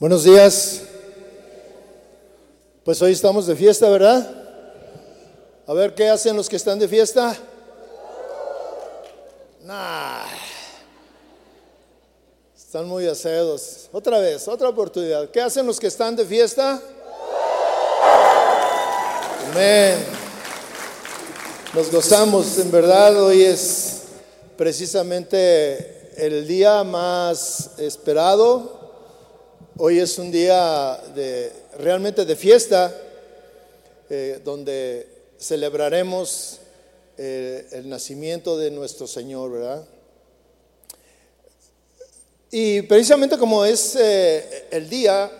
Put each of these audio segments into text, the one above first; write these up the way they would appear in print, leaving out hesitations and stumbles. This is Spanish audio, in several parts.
Buenos días. Pues hoy estamos de fiesta, ¿verdad? A ver, ¿qué hacen los que están de fiesta? Nah, están muy aseados. Otra vez, otra oportunidad. ¿Qué hacen los que están de fiesta? Amén. Nos gozamos, en verdad. Hoy es precisamente el día más esperado. Hoy es un día realmente de fiesta, donde celebraremos el nacimiento de nuestro Señor, ¿verdad? Y precisamente como es el día,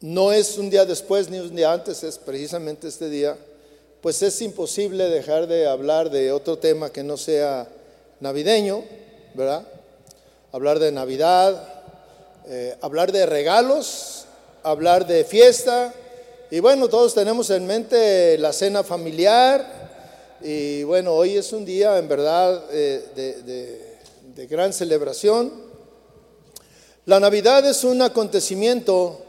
no es un día después ni un día antes, es precisamente este día, pues es imposible dejar de hablar de otro tema que no sea navideño, ¿verdad? Hablar de Navidad, hablar de regalos, hablar de fiesta. Y bueno, todos tenemos en mente la cena familiar. Y bueno, hoy es un día en verdad de gran celebración. La Navidad es un acontecimiento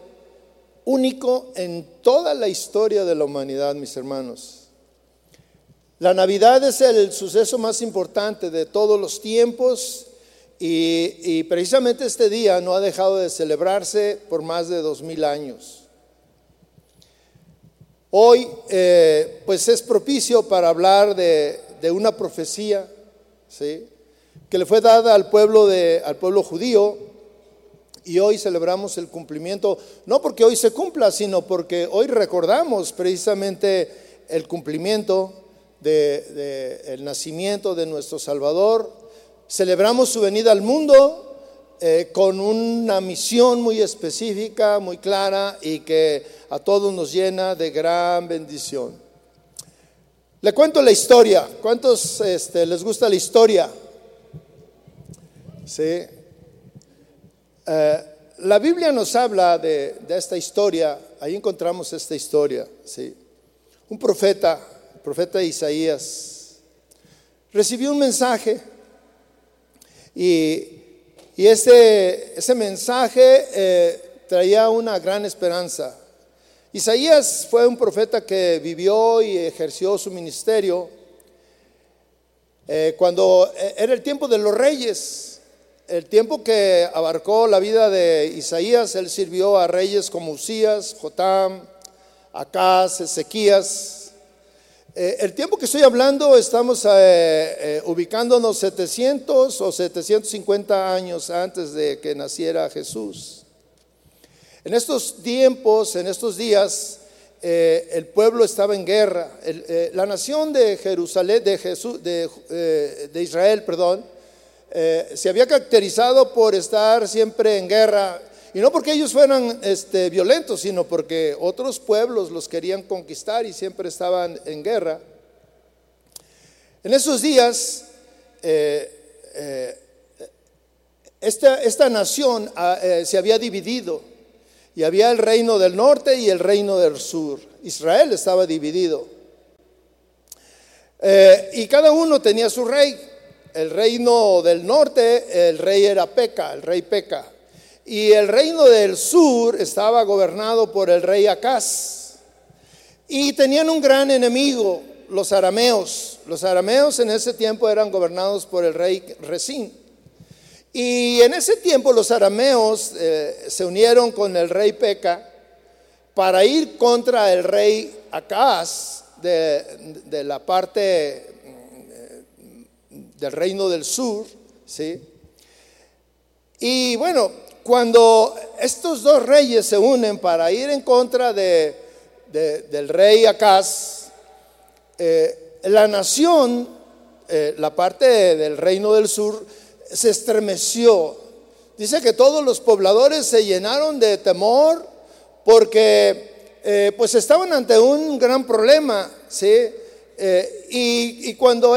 único en toda la historia de la humanidad, mis hermanos. La Navidad es el suceso más importante de todos los tiempos. Y precisamente este día no ha dejado de celebrarse por más de 2000 años. Hoy pues es propicio para hablar de una profecía, ¿sí?, que le fue dada al pueblo judío, y hoy celebramos el cumplimiento, no porque hoy se cumpla, sino porque hoy recordamos precisamente el cumplimiento del nacimiento de nuestro Salvador. Celebramos su venida al mundo con una misión muy específica, muy clara, y que a todos nos llena de gran bendición. Le cuento la historia. ¿Cuántos les gusta la historia? Sí. La Biblia nos habla de esta historia. Ahí encontramos esta historia, ¿sí? Un profeta, el profeta Isaías, recibió un mensaje. Y ese mensaje traía una gran esperanza. Isaías fue un profeta que vivió y ejerció su ministerio cuando era el tiempo de los reyes, el tiempo que abarcó la vida de Isaías. Él sirvió a reyes como Usías, Jotam, Acaz, Ezequías. El tiempo que estoy hablando, estamos ubicándonos 700 o 750 años antes de que naciera Jesús. En estos tiempos, en estos días, el pueblo estaba en guerra. La nación de Jerusalén, de Israel, se había caracterizado por estar siempre en guerra. Y no porque ellos fueran violentos, sino porque otros pueblos los querían conquistar y siempre estaban en guerra. En esos días, esta nación se había dividido, y había el reino del norte y el reino del sur. Israel estaba dividido. Y cada uno tenía su rey. El reino del norte, el rey era Peca, el rey Peca. Y el reino del sur estaba gobernado por el rey Acaz. Y tenían un gran enemigo, los arameos. Los arameos en ese tiempo eran gobernados por el rey Resín. Y en ese tiempo los arameos se unieron con el rey Peca para ir contra el rey Acaz de la parte del reino del sur, ¿sí? Y bueno, cuando estos dos reyes se unen para ir en contra del rey Acaz, la nación, la parte del reino del sur, se estremeció. Dice que todos los pobladores se llenaron de temor porque pues estaban ante un gran problema, ¿sí? Y cuando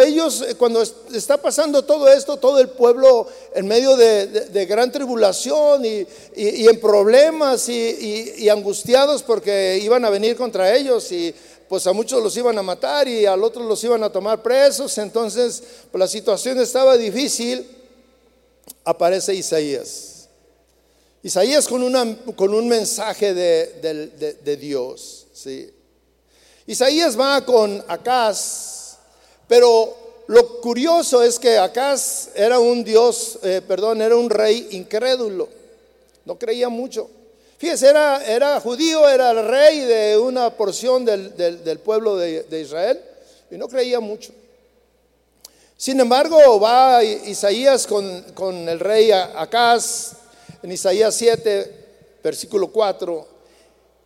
está pasando todo esto, todo el pueblo en medio de gran tribulación y en problemas y angustiados porque iban a venir contra ellos, y pues a muchos los iban a matar y al otro los iban a tomar presos. Entonces, pues la situación estaba difícil. Aparece Isaías, Isaías con un mensaje de Dios, ¿sí? Isaías va con Acaz, pero lo curioso es que Acaz era era un rey incrédulo, no creía mucho. Fíjese, era judío, era el rey de una porción del pueblo de Israel y no creía mucho. Sin embargo, va Isaías con el rey Acaz en Isaías 7, versículo 4,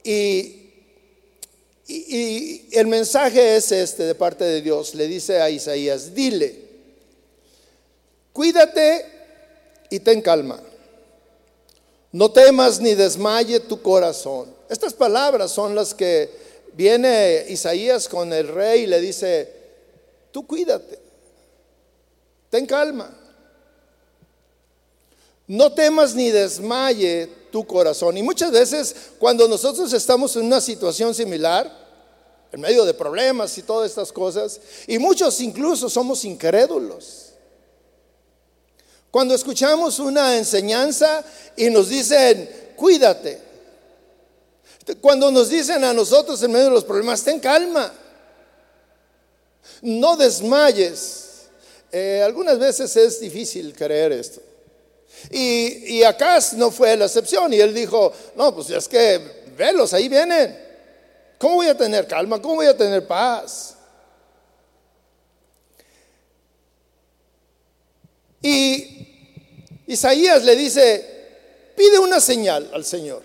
y el mensaje es de parte de Dios. Le dice a Isaías: dile, cuídate y ten calma, no temas ni desmaye tu corazón. Estas palabras son las que viene Isaías con el rey y le dice: tú cuídate, ten calma, no temas ni desmaye tu corazón. Y muchas veces cuando nosotros estamos en una situación similar, en medio de problemas y todas estas cosas, y muchos incluso somos incrédulos, cuando escuchamos una enseñanza y nos dicen cuídate, cuando nos dicen a nosotros en medio de los problemas ten calma, no desmayes, algunas veces es difícil creer esto. Y Acaz no fue la excepción, y él dijo: no, pues es que velos, ahí vienen, ¿cómo voy a tener calma? ¿Cómo voy a tener paz? Y Isaías le dice: pide una señal al Señor,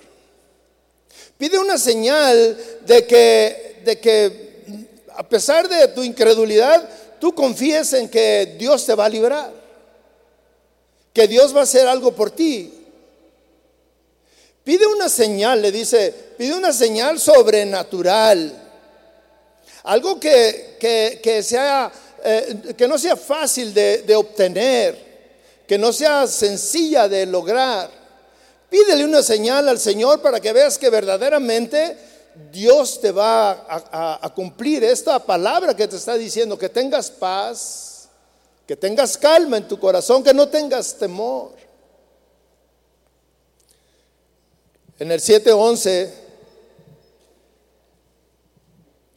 pide una señal de que a pesar de tu incredulidad tú confíes en que Dios te va a librar, que Dios va a hacer algo por ti. Pide una señal, le dice, pide una señal sobrenatural, algo que sea que no sea fácil de obtener, que no sea sencilla de lograr. Pídele una señal al Señor para que veas que verdaderamente Dios te va a cumplir esta palabra que te está diciendo, que tengas paz, que tengas calma en tu corazón, que no tengas temor. En el 7:11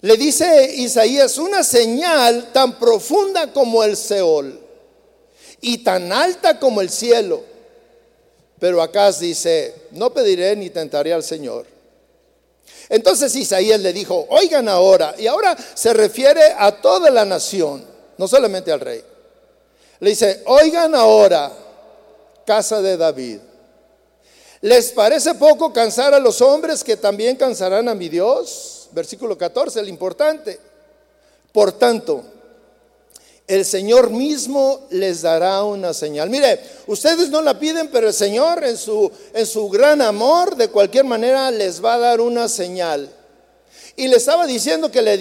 le dice Isaías: una señal tan profunda como el Seol y tan alta como el cielo. Pero Acaz dice: no pediré ni tentaré al Señor. Entonces Isaías le dijo: oigan ahora. Y ahora se refiere a toda la nación, no solamente al rey. Le dice: oigan ahora, casa de David, ¿les parece poco cansar a los hombres que también cansarán a mi Dios? Versículo 14, el importante. Por tanto, el Señor mismo les dará una señal. Mire, ustedes no la piden, pero el Señor en su gran amor, de cualquier manera, les va a dar una señal. Y le estaba diciendo que le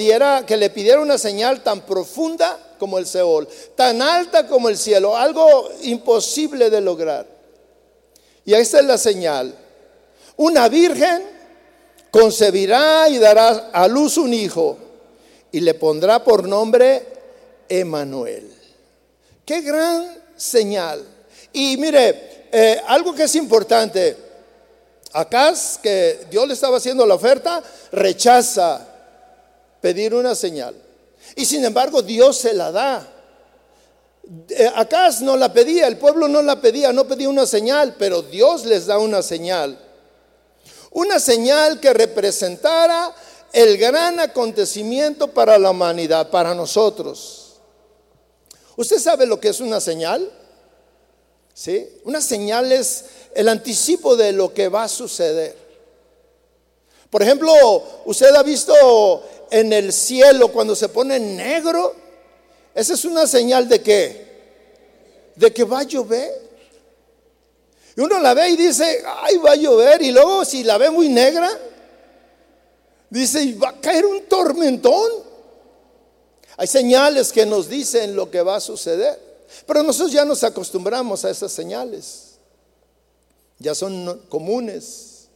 pidiera una señal tan profunda como el Seol, tan alta como el cielo, algo imposible de lograr. Y esta es la señal: una virgen concebirá y dará a luz un hijo, y le pondrá por nombre Emmanuel. Qué gran señal. Y mire, algo que es importante: Acaz, que Dios le estaba haciendo la oferta, rechaza pedir una señal, y sin embargo Dios se la da. Acaz no la pedía, el pueblo no la pedía, no pedía una señal, pero Dios les da una señal. Una señal que representara el gran acontecimiento para la humanidad, para nosotros. ¿Usted sabe lo que es una señal? ¿Sí? Una señal es el anticipo de lo que va a suceder. Por ejemplo, usted ha visto en el cielo cuando se pone negro. Esa es una señal de qué, de que va a llover. Y uno la ve y dice: ay, va a llover. Y luego, si la ve muy negra, dice: va a caer un tormentón. Hay señales que nos dicen lo que va a suceder, pero nosotros ya nos acostumbramos a esas señales, ya son comunes,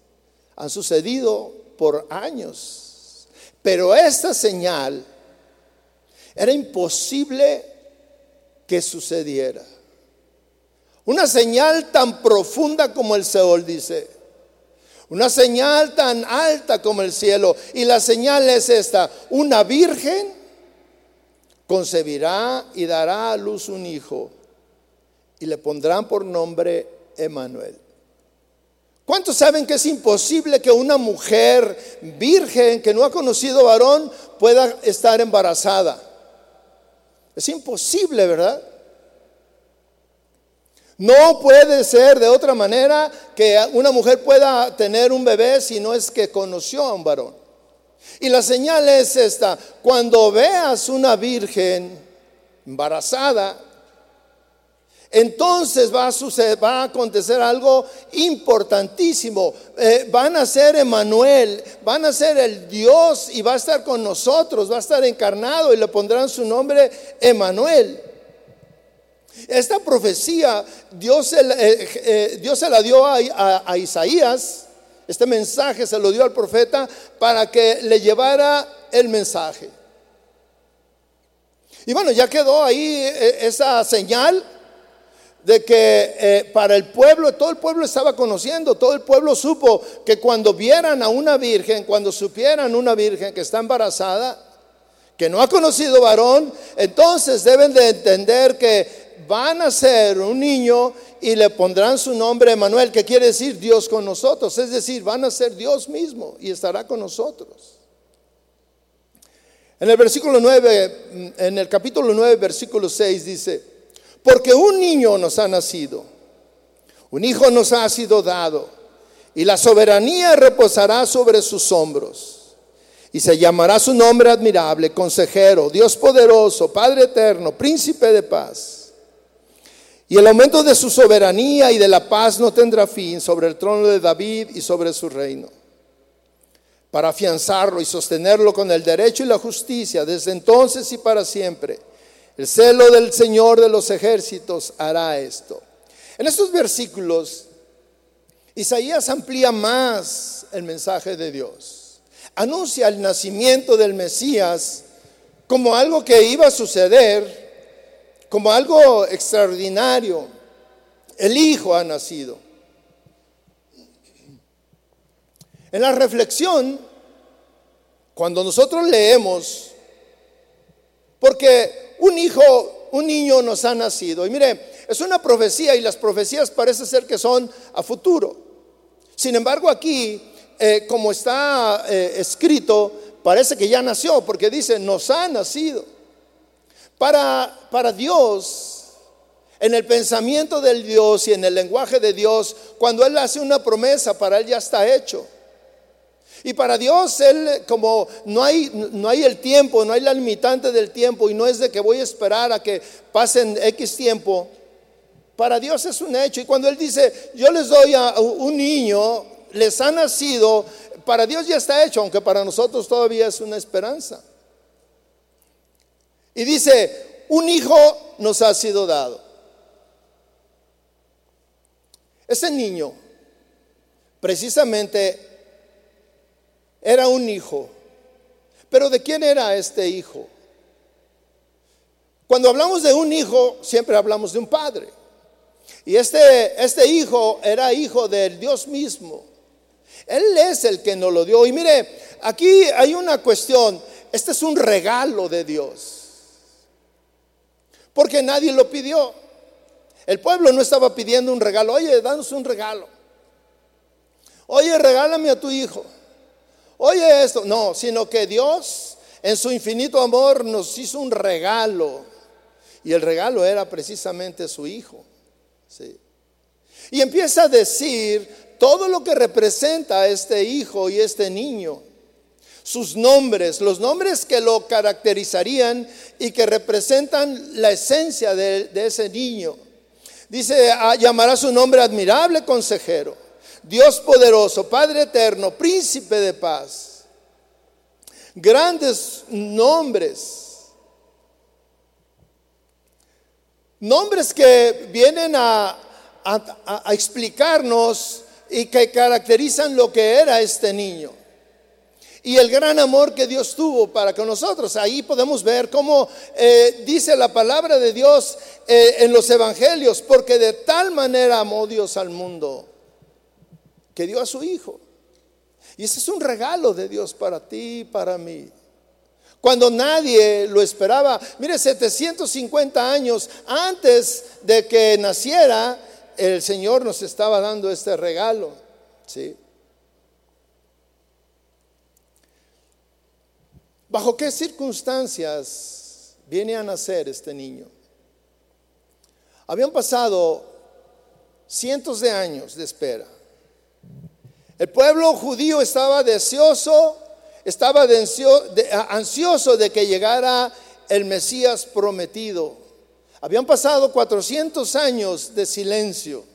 han sucedido por años. Pero esta señal era imposible que sucediera. Una señal tan profunda como el Seol, dice. Una señal tan alta como el cielo. Y la señal es esta: una virgen concebirá y dará a luz un hijo, y le pondrán por nombre Emmanuel. ¿Cuántos saben que es imposible que una mujer virgen que no ha conocido varón pueda estar embarazada? Es imposible, ¿verdad? No puede ser de otra manera que una mujer pueda tener un bebé si no es que conoció a un varón. Y la señal es esta: cuando veas una virgen embarazada, entonces va a acontecer algo importantísimo. Van a ser Emmanuel, van a ser el Dios, y va a estar con nosotros, va a estar encarnado, y le pondrán su nombre Emmanuel. Esta profecía Dios se la dio a Isaías. Este mensaje se lo dio al profeta para que le llevara el mensaje. Y bueno, ya quedó ahí esa señal de que para el pueblo, todo el pueblo estaba conociendo, todo el pueblo supo que cuando vieran a una virgen, cuando supieran una virgen que está embarazada, que no ha conocido varón, entonces deben de entender que van a ser un niño y le pondrán su nombre Emmanuel, que quiere decir Dios con nosotros. Es decir, van a ser Dios mismo y estará con nosotros. En el versículo 9, en el capítulo 9, versículo 6 dice: porque un niño nos ha nacido, un hijo nos ha sido dado, y la soberanía reposará sobre sus hombros. Y se llamará su nombre Admirable, Consejero, Dios Poderoso, Padre Eterno, Príncipe de Paz. Y el aumento de su soberanía y de la paz no tendrá fin sobre el trono de David y sobre su reino, para afianzarlo y sostenerlo con el derecho y la justicia desde entonces y para siempre. El celo del Señor de los ejércitos hará esto. En estos versículos, Isaías amplía más el mensaje de Dios. Anuncia el nacimiento del Mesías como algo que iba a suceder, como algo extraordinario. El Hijo ha nacido. En la reflexión, cuando nosotros leemos, porque un niño nos ha nacido. Y mire, es una profecía, y las profecías parece ser que son a futuro. Sin embargo, aquí, como está escrito, parece que ya nació, porque dice: nos ha nacido. Para Dios, en el pensamiento del Dios y en el lenguaje de Dios, cuando Él hace una promesa, para Él ya está hecho. Y para Dios, Él, como no hay el tiempo, no hay la limitante del tiempo, y no es de que voy a esperar a que pasen X tiempo. Para Dios es un hecho. Y cuando Él dice: yo les doy a un niño, les ha nacido, para Dios ya está hecho, aunque para nosotros todavía es una esperanza. Y dice: un hijo nos ha sido dado. Ese niño, precisamente, era un hijo. Pero ¿de quién era este hijo? Cuando hablamos de un hijo, siempre hablamos de un padre. Y este hijo era hijo del Dios mismo. Él es el que nos lo dio. Y mire, aquí hay una cuestión. Este es un regalo de Dios, porque nadie lo pidió. El pueblo no estaba pidiendo un regalo. Oye, danos un regalo. Oye, regálame a tu hijo. Oye, esto. No, sino que Dios, en su infinito amor, nos hizo un regalo. Y el regalo era precisamente su hijo. Sí. Y empieza a decir todo lo que representa a este hijo y este niño. Sus nombres, los nombres que lo caracterizarían y que representan la esencia de ese niño. Dice: llamará su nombre Admirable, Consejero, Dios Poderoso, Padre Eterno, Príncipe de Paz. Grandes nombres. Nombres que vienen a explicarnos y que caracterizan lo que era este niño. y el gran amor que Dios tuvo para con nosotros. Ahí podemos ver cómo dice la palabra de Dios en los evangelios: porque de tal manera amó Dios al mundo que dio a su Hijo. Y ese es un regalo de Dios para ti y para mí, cuando nadie lo esperaba. Mire, 750 años antes de que naciera, el Señor nos estaba dando este regalo, ¿sí? ¿Bajo qué circunstancias viene a nacer este niño? Habían pasado cientos de años de espera. El pueblo judío estaba deseoso, ansioso de que llegara el Mesías prometido. Habían pasado 400 años de silencio,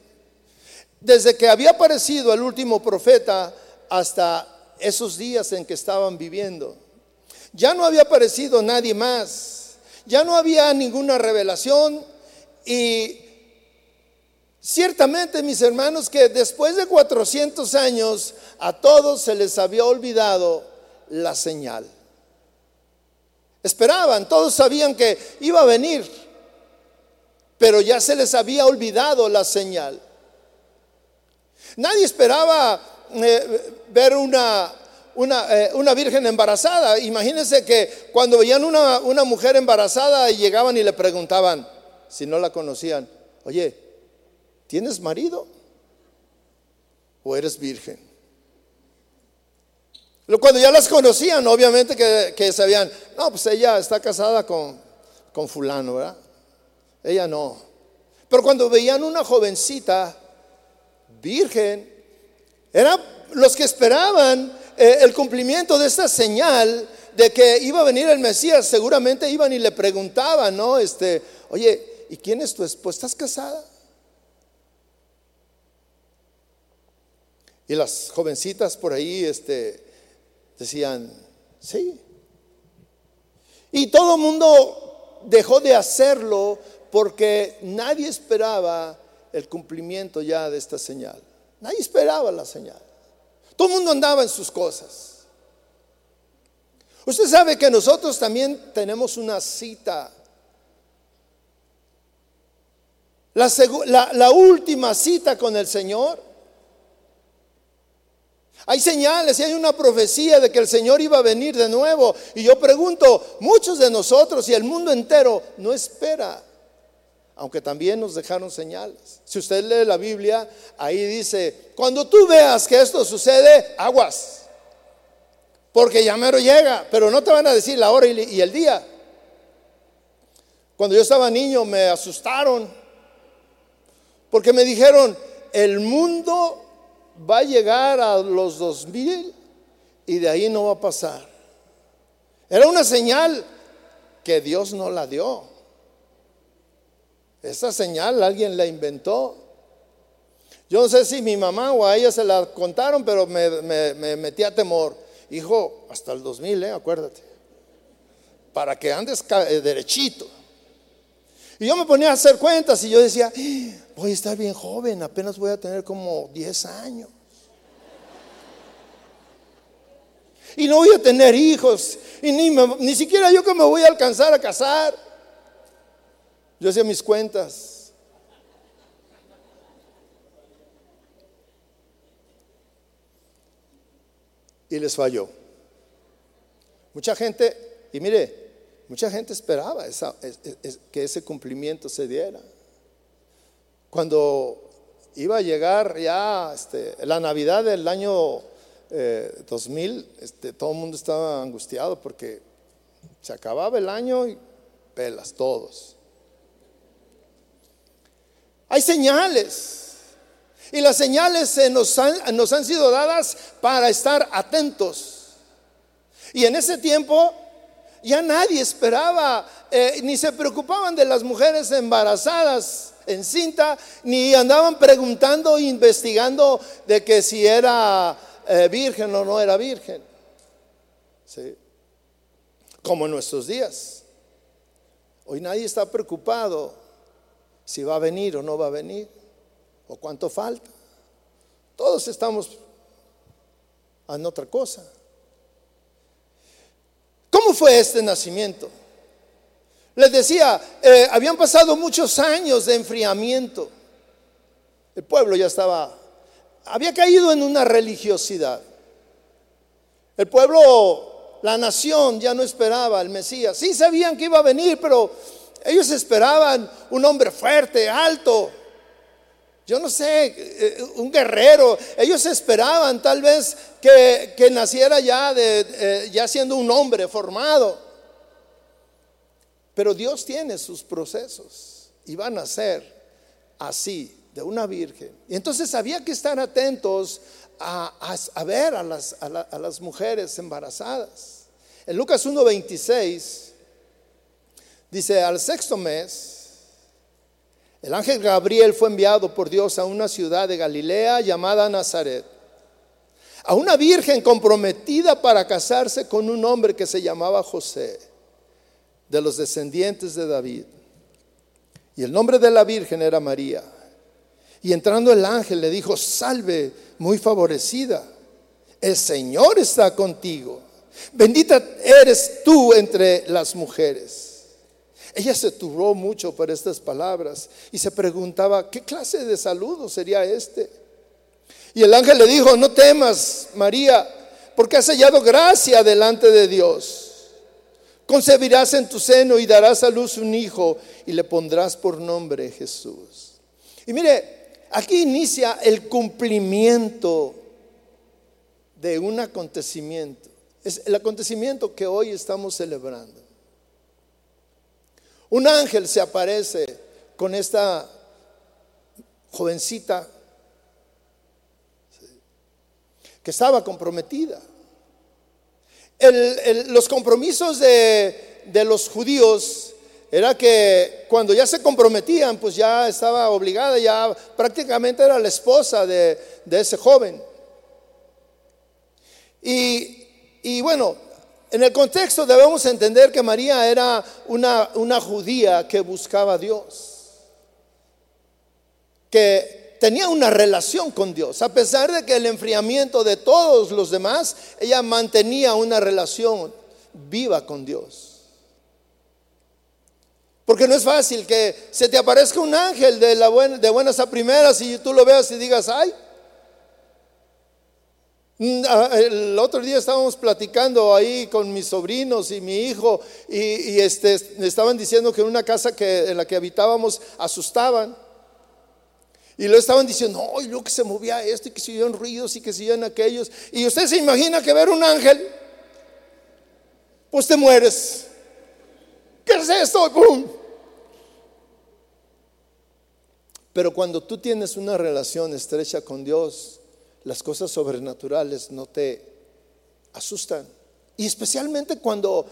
desde que había aparecido el último profeta hasta esos días en que estaban viviendo. Ya no había aparecido nadie más, ya no había ninguna revelación. Y ciertamente, mis hermanos, que después de 400 años a todos se les había olvidado la señal. Esperaban, todos sabían que iba a venir, pero ya se les había olvidado la señal. Nadie esperaba ver una virgen embarazada. Imagínense que cuando veían una mujer embarazada, y llegaban y le preguntaban, si no la conocían: oye, ¿tienes marido o eres virgen? Cuando ya las conocían, obviamente que sabían: no, pues ella está casada con fulano, ¿verdad? Ella no. Pero cuando veían una jovencita virgen, eran los que esperaban el cumplimiento de esta señal de que iba a venir el Mesías. Seguramente iban y le preguntaban, ¿no? Oye, ¿y quién es tu esposa? ¿Estás casada? Y las jovencitas por ahí decían: sí. Y todo el mundo dejó de hacerlo porque nadie esperaba el cumplimiento ya de esta señal. Nadie esperaba la señal. Todo el mundo andaba en sus cosas. Usted sabe que nosotros también tenemos una cita. La última cita con el Señor. Hay señales y hay una profecía de que el Señor iba a venir de nuevo. Y yo pregunto, muchos de nosotros y el mundo entero no espera, aunque también nos dejaron señales. Si usted lee la Biblia, ahí dice: cuando tú veas que esto sucede, aguas, porque ya mero llega. Pero no te van a decir la hora y el día. Cuando yo estaba niño me asustaron, porque me dijeron: el mundo va a llegar a los 2000 y de ahí no va a pasar. Era una señal que Dios no la dio. Esa señal alguien la inventó. Yo no sé si mi mamá o a ella se la contaron, pero me metía temor. Hijo, hasta el 2000, acuérdate, para que andes derechito. Y yo me ponía a hacer cuentas y yo decía: voy a estar bien joven, apenas voy a tener como 10 años. Y no voy a tener hijos, y ni siquiera yo que me voy a alcanzar a casar. Yo hacía mis cuentas. Y les falló. Mucha gente, y mire, mucha gente esperaba que ese cumplimiento se diera. Cuando iba a llegar ya la Navidad del año 2000, todo el mundo estaba angustiado porque se acababa el año y pelas todos. Hay señales, y las señales nos han sido dadas para estar atentos. Y en ese tiempo ya nadie esperaba, ni se preocupaban de las mujeres embarazadas en cinta, ni andaban preguntando, investigando de que si era virgen o no era virgen, ¿sí? Como en nuestros días. Hoy nadie está preocupado si va a venir o no va a venir, o cuánto falta. Todos estamos en otra cosa. ¿Cómo fue este nacimiento? Les decía, habían pasado muchos años de enfriamiento. El pueblo ya había caído en una religiosidad. El pueblo, la nación, ya no esperaba al Mesías. Sí sabían que iba a venir, pero ellos esperaban un hombre fuerte, alto. Yo no sé, un guerrero. Ellos esperaban tal vez que naciera ya siendo un hombre formado. Pero Dios tiene sus procesos y van a ser así, de una virgen. Y entonces había que estar atentos a ver a las mujeres embarazadas. En Lucas 1:26 dice: al sexto mes, el ángel Gabriel fue enviado por Dios a una ciudad de Galilea llamada Nazaret, a una virgen comprometida para casarse con un hombre que se llamaba José, de los descendientes de David. Y el nombre de la virgen era María. Y entrando el ángel le dijo: salve, muy favorecida, el Señor está contigo, bendita eres tú entre las mujeres. Ella se turbó mucho por estas palabras y se preguntaba: ¿qué clase de saludo sería este? Y el ángel le dijo: no temas, María, porque has hallado gracia delante de Dios. Concebirás en tu seno y darás a luz un hijo y le pondrás por nombre Jesús. Y mire, aquí inicia el cumplimiento de un acontecimiento. Es el acontecimiento que hoy estamos celebrando. Un ángel se aparece con esta jovencita que estaba comprometida. Los compromisos de los judíos era que cuando ya se comprometían, pues ya estaba obligada, ya prácticamente era la esposa de ese joven. Y bueno, en el contexto debemos entender que María era una judía que buscaba a Dios, que tenía una relación con Dios. A pesar de que el enfriamiento de todos los demás, ella mantenía una relación viva con Dios. Porque no es fácil que se te aparezca un ángel de buenas a primeras y tú lo veas y digas: ay. El otro día estábamos platicando ahí con mis sobrinos y mi hijo y me estaban diciendo que en una casa en la que habitábamos asustaban. Y lo estaban diciendo: no, y luego que se movía esto y que se oían ruidos y que se oían aquellos. Y usted se imagina que ver un ángel, pues te mueres. ¿Qué es esto? ¡Pum! Pero cuando tú tienes una relación estrecha con Dios, las cosas sobrenaturales no te asustan. Y especialmente cuando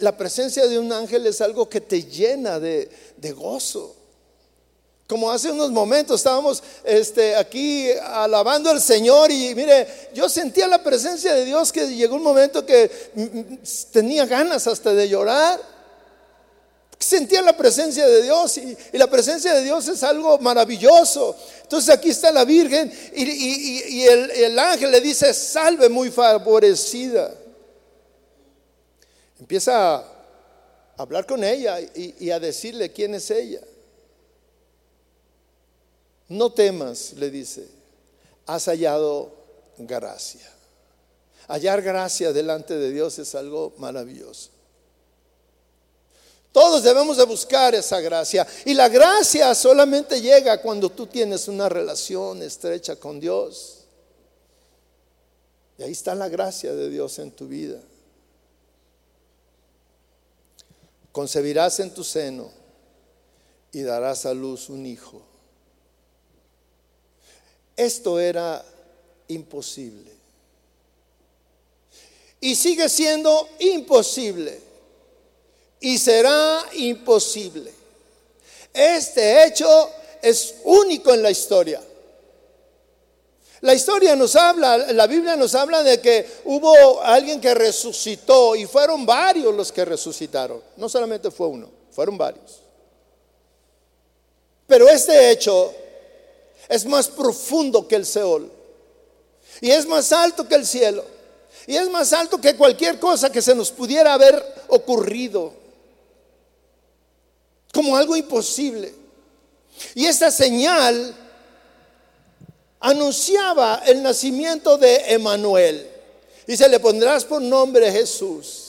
la presencia de un ángel es algo que te llena de gozo. Como hace unos momentos estábamos aquí alabando al Señor y mire, yo sentía la presencia de Dios que llegó un momento que tenía ganas hasta de llorar. Sentía la presencia de Dios y la presencia de Dios es algo maravilloso. Entonces aquí está la Virgen y el ángel le dice: salve, muy favorecida. Empieza a hablar con ella y a decirle quién es ella. No temas, le dice, has hallado gracia. Hallar gracia delante de Dios es algo maravilloso. Todos debemos de buscar esa gracia. Y la gracia solamente llega cuando tú tienes una relación estrecha con Dios. Y ahí está la gracia de Dios en tu vida. Concebirás en tu seno y darás a luz un hijo. Esto era imposible. Y sigue siendo imposible. Y será imposible. Este hecho es único en la historia. La historia nos habla, la Biblia nos habla de que hubo alguien que resucitó y fueron varios los que resucitaron. No solamente fue uno, fueron varios. Pero este hecho es más profundo que el Seol y es más alto que el cielo. Y es más alto que cualquier cosa que se nos pudiera haber ocurrido, como algo imposible. Y esta señal anunciaba el nacimiento de Emmanuel, y se le pondrás por nombre Jesús.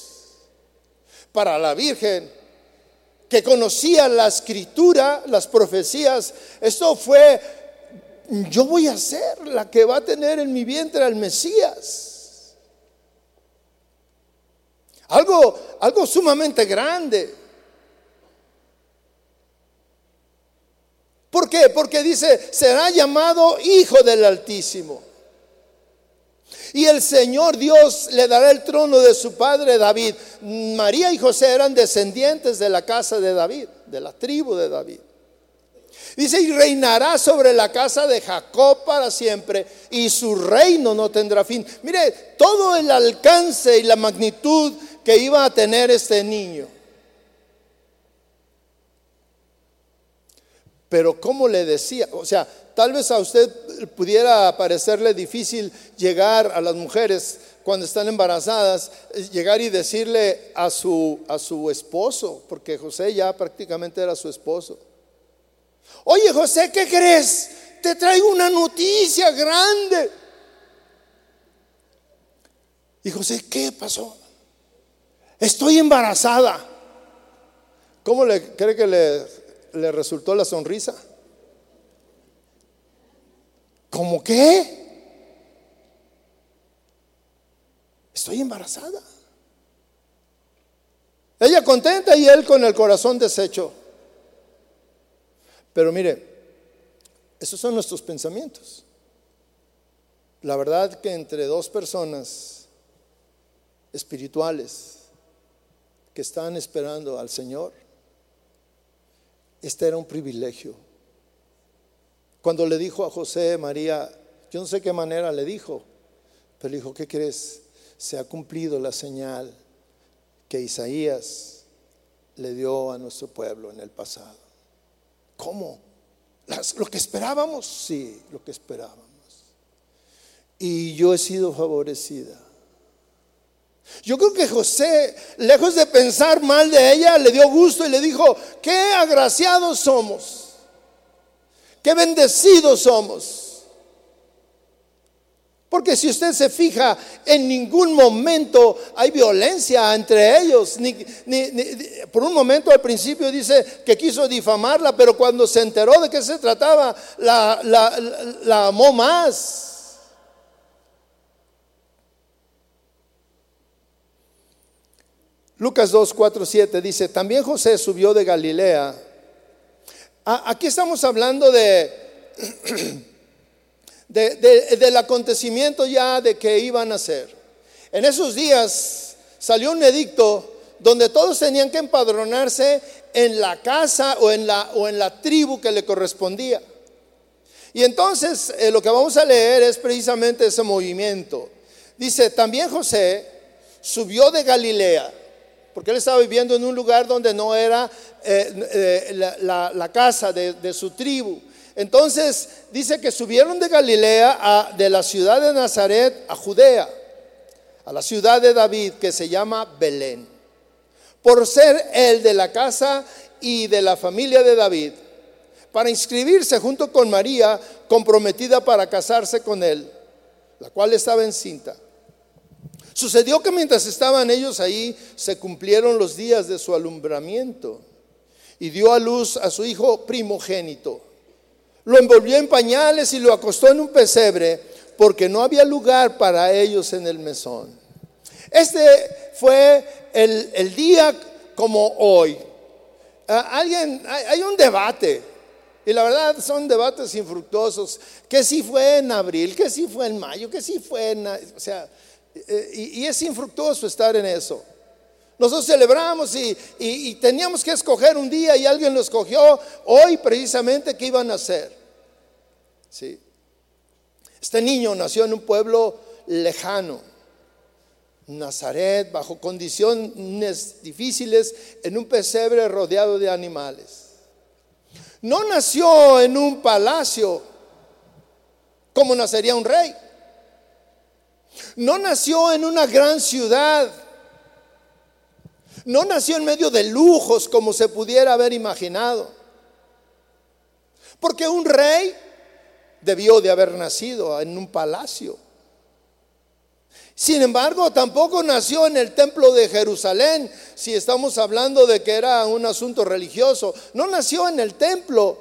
Para la Virgen, que conocía la escritura, las profecías, esto fue: yo voy a ser la que va a tener en mi vientre al Mesías. Algo sumamente grande. ¿Por qué? Porque dice: será llamado Hijo del Altísimo. Y el Señor Dios le dará el trono de su padre David. María y José eran descendientes de la casa de David, de la tribu de David. Dice: y reinará sobre la casa de Jacob para siempre, y su reino no tendrá fin. Mire todo el alcance y la magnitud que iba a tener este niño. Pero ¿cómo le decía? O sea, tal vez a usted pudiera parecerle difícil llegar a las mujeres cuando están embarazadas, llegar y decirle a su esposo, porque José ya prácticamente era su esposo: oye, José, ¿qué crees? Te traigo una noticia grande. Y José: ¿qué pasó? Estoy embarazada. ¿Cómo le cree que le resultó la sonrisa? ¿Cómo qué? Estoy embarazada. Ella contenta y él con el corazón deshecho. Pero mire, esos son nuestros pensamientos. La verdad que entre dos personas espirituales que están esperando al Señor, este era un privilegio. Cuando le dijo a José, María, yo no sé qué manera le dijo, pero le dijo: ¿qué crees? Se ha cumplido la señal que Isaías le dio a nuestro pueblo en el pasado. ¿Cómo? ¿Lo que esperábamos? Sí, lo que esperábamos. Y yo he sido favorecida. Yo creo que José, lejos de pensar mal de ella, le dio gusto y le dijo: qué agraciados somos, qué bendecidos somos. Porque si usted se fija, en ningún momento hay violencia entre ellos. Por un momento al principio dice que quiso difamarla, pero cuando se enteró de qué se trataba, la amó más. Lucas 2, 4, 7 dice: también José subió de Galilea. Aquí estamos hablando del acontecimiento ya de que iban a hacer. En esos días salió un edicto donde todos tenían que empadronarse en la casa o en la tribu que le correspondía. Y entonces lo que vamos a leer es precisamente ese movimiento. Dice: también José subió de Galilea, porque él estaba viviendo en un lugar donde no era la casa de su tribu. Entonces dice que subieron de Galilea, de la ciudad de Nazaret a Judea, a la ciudad de David, que se llama Belén, por ser él de la casa y de la familia de David, para inscribirse junto con María, comprometida para casarse con él, la cual estaba encinta. Sucedió que mientras estaban ellos ahí, se cumplieron los días de su alumbramiento, y dio a luz a su hijo primogénito. Lo envolvió en pañales y lo acostó en un pesebre, porque no había lugar para ellos en el mesón. Este fue el día como hoy. Hay un debate, y la verdad son debates infructuosos, que si fue en abril, que si fue en mayo, que si fue en... O sea, y es infructuoso estar en eso. Nosotros celebramos y teníamos que escoger un día, y alguien lo escogió hoy precisamente que iban a hacer. Sí. Este niño nació en un pueblo lejano, Nazaret, bajo condiciones difíciles, en un pesebre rodeado de animales. No nació en un palacio como nacería un rey. No nació en una gran ciudad. No nació en medio de lujos como se pudiera haber imaginado. Porque un rey debió de haber nacido en un palacio. Sin embargo, tampoco nació en el templo de Jerusalén, si estamos hablando de que era un asunto religioso. No nació en el templo,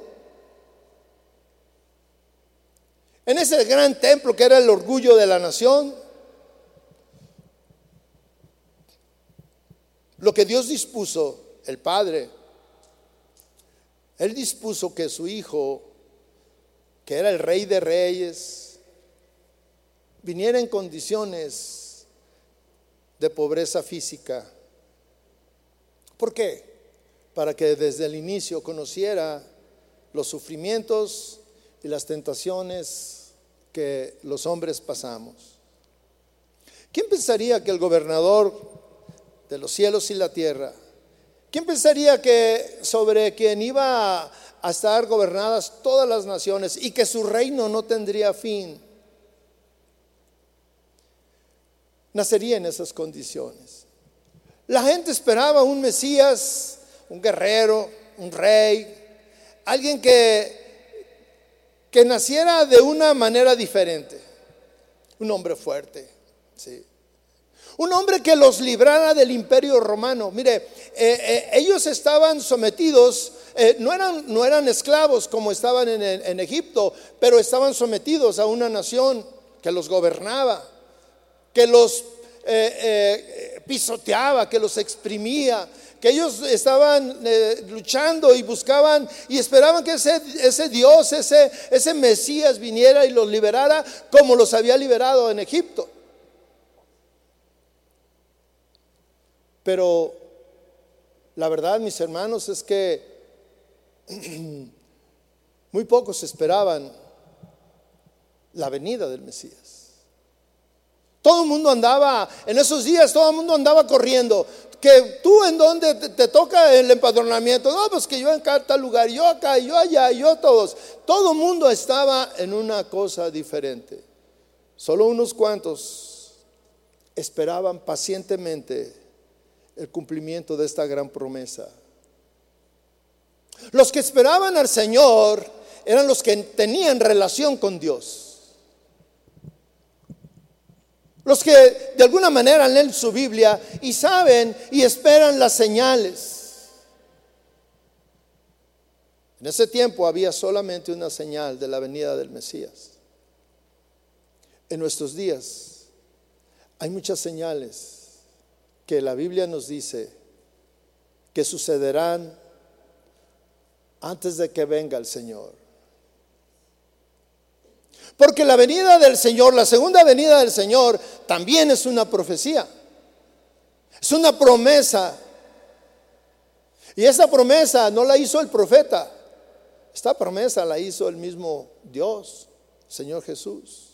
en ese gran templo que era el orgullo de la nación. Lo que Dios dispuso, el Padre, Él dispuso que su Hijo, que era el Rey de Reyes, viniera en condiciones de pobreza física. ¿Por qué? Para que desde el inicio conociera los sufrimientos y las tentaciones que los hombres pasamos. ¿Quién pensaría que el gobernador de los cielos y la tierra, ¿quién pensaría que sobre quien iba a estar gobernadas todas las naciones y que su reino no tendría fin, nacería en esas condiciones? La gente esperaba un Mesías, un guerrero, un rey, alguien que naciera de una manera diferente, un hombre fuerte, sí. Un hombre que los librara del imperio romano. Mire, ellos estaban sometidos, no eran esclavos como estaban en Egipto, pero estaban sometidos a una nación que los gobernaba, que los pisoteaba, que los exprimía, que ellos estaban luchando y buscaban y esperaban que ese Dios, ese Mesías viniera y los liberara como los había liberado en Egipto. Pero la verdad, mis hermanos, es que muy pocos esperaban la venida del Mesías. Todo el mundo andaba, en esos días todo el mundo andaba corriendo. Que tú en donde te toca el empadronamiento, no, pues que yo en tal lugar, yo acá, yo allá, yo todos. Todo el mundo estaba en una cosa diferente. Solo unos cuantos esperaban pacientemente el cumplimiento de esta gran promesa. Los que esperaban al Señor eran los que tenían relación con Dios, los que de alguna manera leen su Biblia y saben y esperan las señales. En ese tiempo había solamente una señal de la venida del Mesías. En nuestros días hay muchas señales que la Biblia nos dice que sucederán antes de que venga el Señor. Porque la venida del Señor, la segunda venida del Señor, también es una profecía, es una promesa. Y esa promesa no la hizo el profeta, esta promesa la hizo el mismo Dios, Señor Jesús.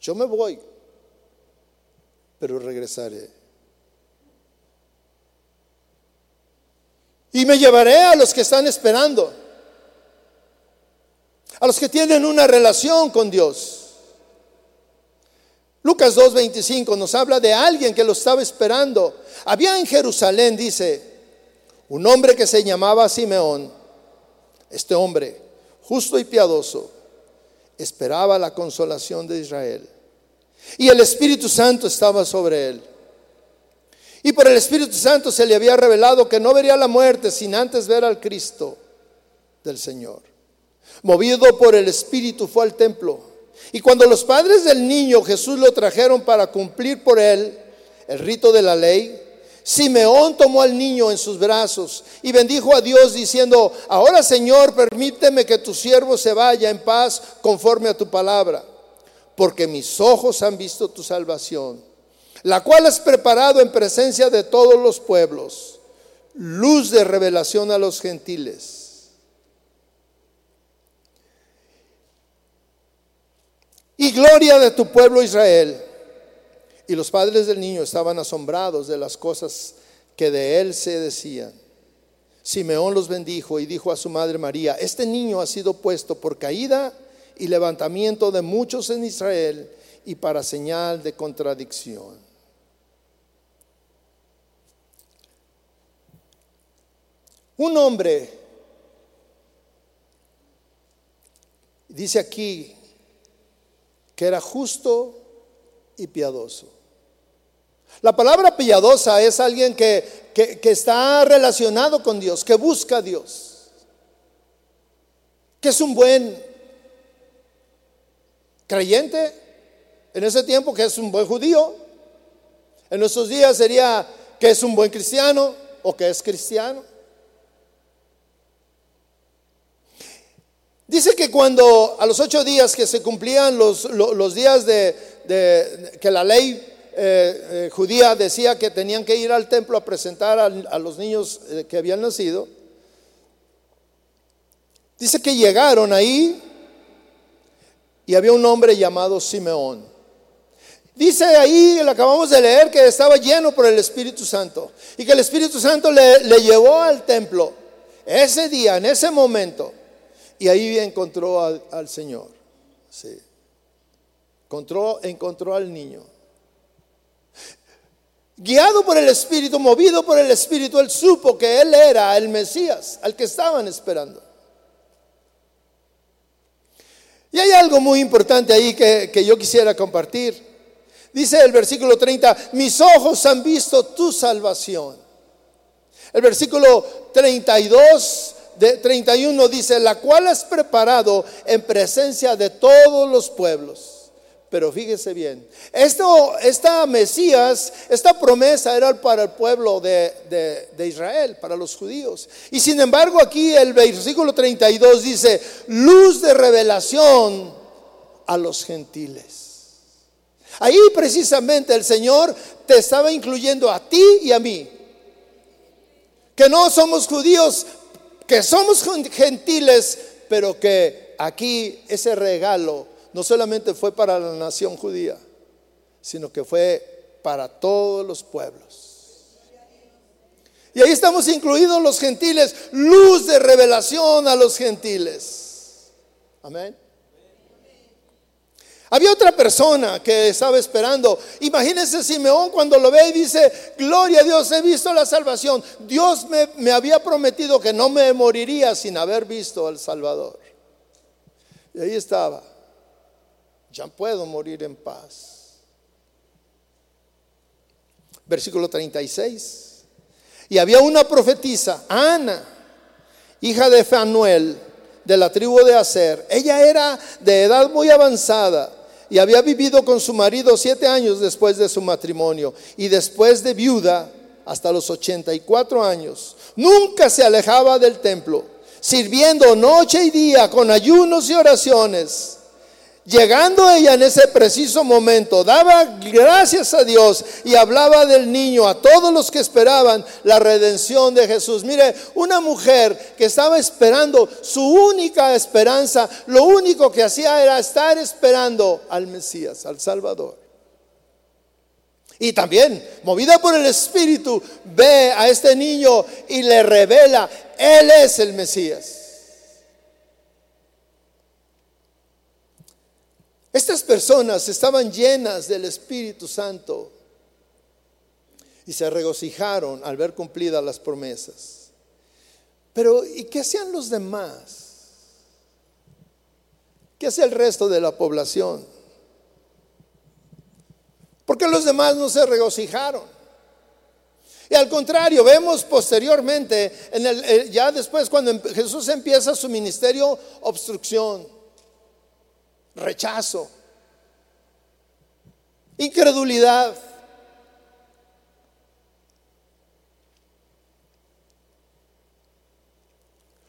Yo me voy, pero regresaré. Y me llevaré a los que están esperando, a los que tienen una relación con Dios. Lucas 2:25 nos habla de alguien que lo estaba esperando. Había en Jerusalén, dice, un hombre que se llamaba Simeón. Este hombre, justo y piadoso, esperaba la consolación de Israel, y el Espíritu Santo estaba sobre él. Y por el Espíritu Santo se le había revelado que no vería la muerte sin antes ver al Cristo del Señor. Movido por el Espíritu fue al templo. Y cuando los padres del niño Jesús lo trajeron para cumplir por él el rito de la ley, Simeón tomó al niño en sus brazos y bendijo a Dios diciendo: ahora, Señor, permíteme que tu siervo se vaya en paz conforme a tu palabra, porque mis ojos han visto tu salvación, la cual has preparado en presencia de todos los pueblos, luz de revelación a los gentiles. Y gloria de tu pueblo Israel. Y los padres del niño estaban asombrados de las cosas que de él se decían. Simeón los bendijo y dijo a su madre María: este niño ha sido puesto por caída y levantamiento de muchos en Israel y para señal de contradicción. Un hombre, dice aquí, que era justo y piadoso. La palabra piadosa es alguien que está relacionado con Dios, que busca a Dios, que es un buen creyente, en ese tiempo que es un buen judío, en nuestros días sería que es un buen cristiano o que es cristiano. Dice que cuando a los 8 días que se cumplían los días que la ley judía decía que tenían que ir al templo a presentar a los niños que habían nacido, dice que llegaron ahí y había un hombre llamado Simeón. Dice ahí, lo acabamos de leer, que estaba lleno por el Espíritu Santo y que el Espíritu Santo le llevó al templo ese día, en ese momento, y ahí encontró al Señor. Sí. Encontró al niño. Guiado por el Espíritu, movido por el Espíritu, él supo que él era el Mesías, al que estaban esperando. Y hay algo muy importante ahí que yo quisiera compartir. Dice el versículo 30: mis ojos han visto tu salvación. El versículo 32 de 31 dice: la cual has preparado en presencia de todos los pueblos. Pero fíjese bien, esta Mesías, esta promesa era para el pueblo de Israel, para los judíos. Y sin embargo aquí el versículo 32 dice, luz de revelación a los gentiles. Ahí precisamente el Señor te estaba incluyendo a ti y a mí, que no somos judíos, que somos gentiles, pero que aquí ese regalo no solamente fue para la nación judía, sino que fue para todos los pueblos. Y ahí estamos incluidos los gentiles, luz de revelación a los gentiles. Amén. Había otra persona que estaba esperando. Imagínense Simeón cuando lo ve y dice, gloria a Dios, he visto la salvación. Dios me había prometido que no me moriría sin haber visto al Salvador. Y ahí estaba. Ya puedo morir en paz. Versículo 36. Y había una profetisa, Ana, hija de Fanuel, de la tribu de Aser. Ella era de edad muy avanzada y había vivido con su marido 7 años después de su matrimonio, y después de viuda hasta los 84 años. Nunca se alejaba del templo, sirviendo noche y día con ayunos y oraciones. Llegando ella en ese preciso momento, daba gracias a Dios y hablaba del niño a todos los que esperaban la redención de Jesús. Mire, una mujer que estaba esperando, su única esperanza, lo único que hacía era estar esperando al Mesías, al Salvador. Y también, movida por el Espíritu, ve a este niño y le revela, él es el Mesías. Estas personas estaban llenas del Espíritu Santo y se regocijaron al ver cumplidas las promesas. Pero, ¿y qué hacían los demás? ¿Qué hacía el resto de la población? ¿Por qué los demás no se regocijaron? Y al contrario, vemos posteriormente, ya después cuando Jesús empieza su ministerio, obstrucción. Rechazo, incredulidad.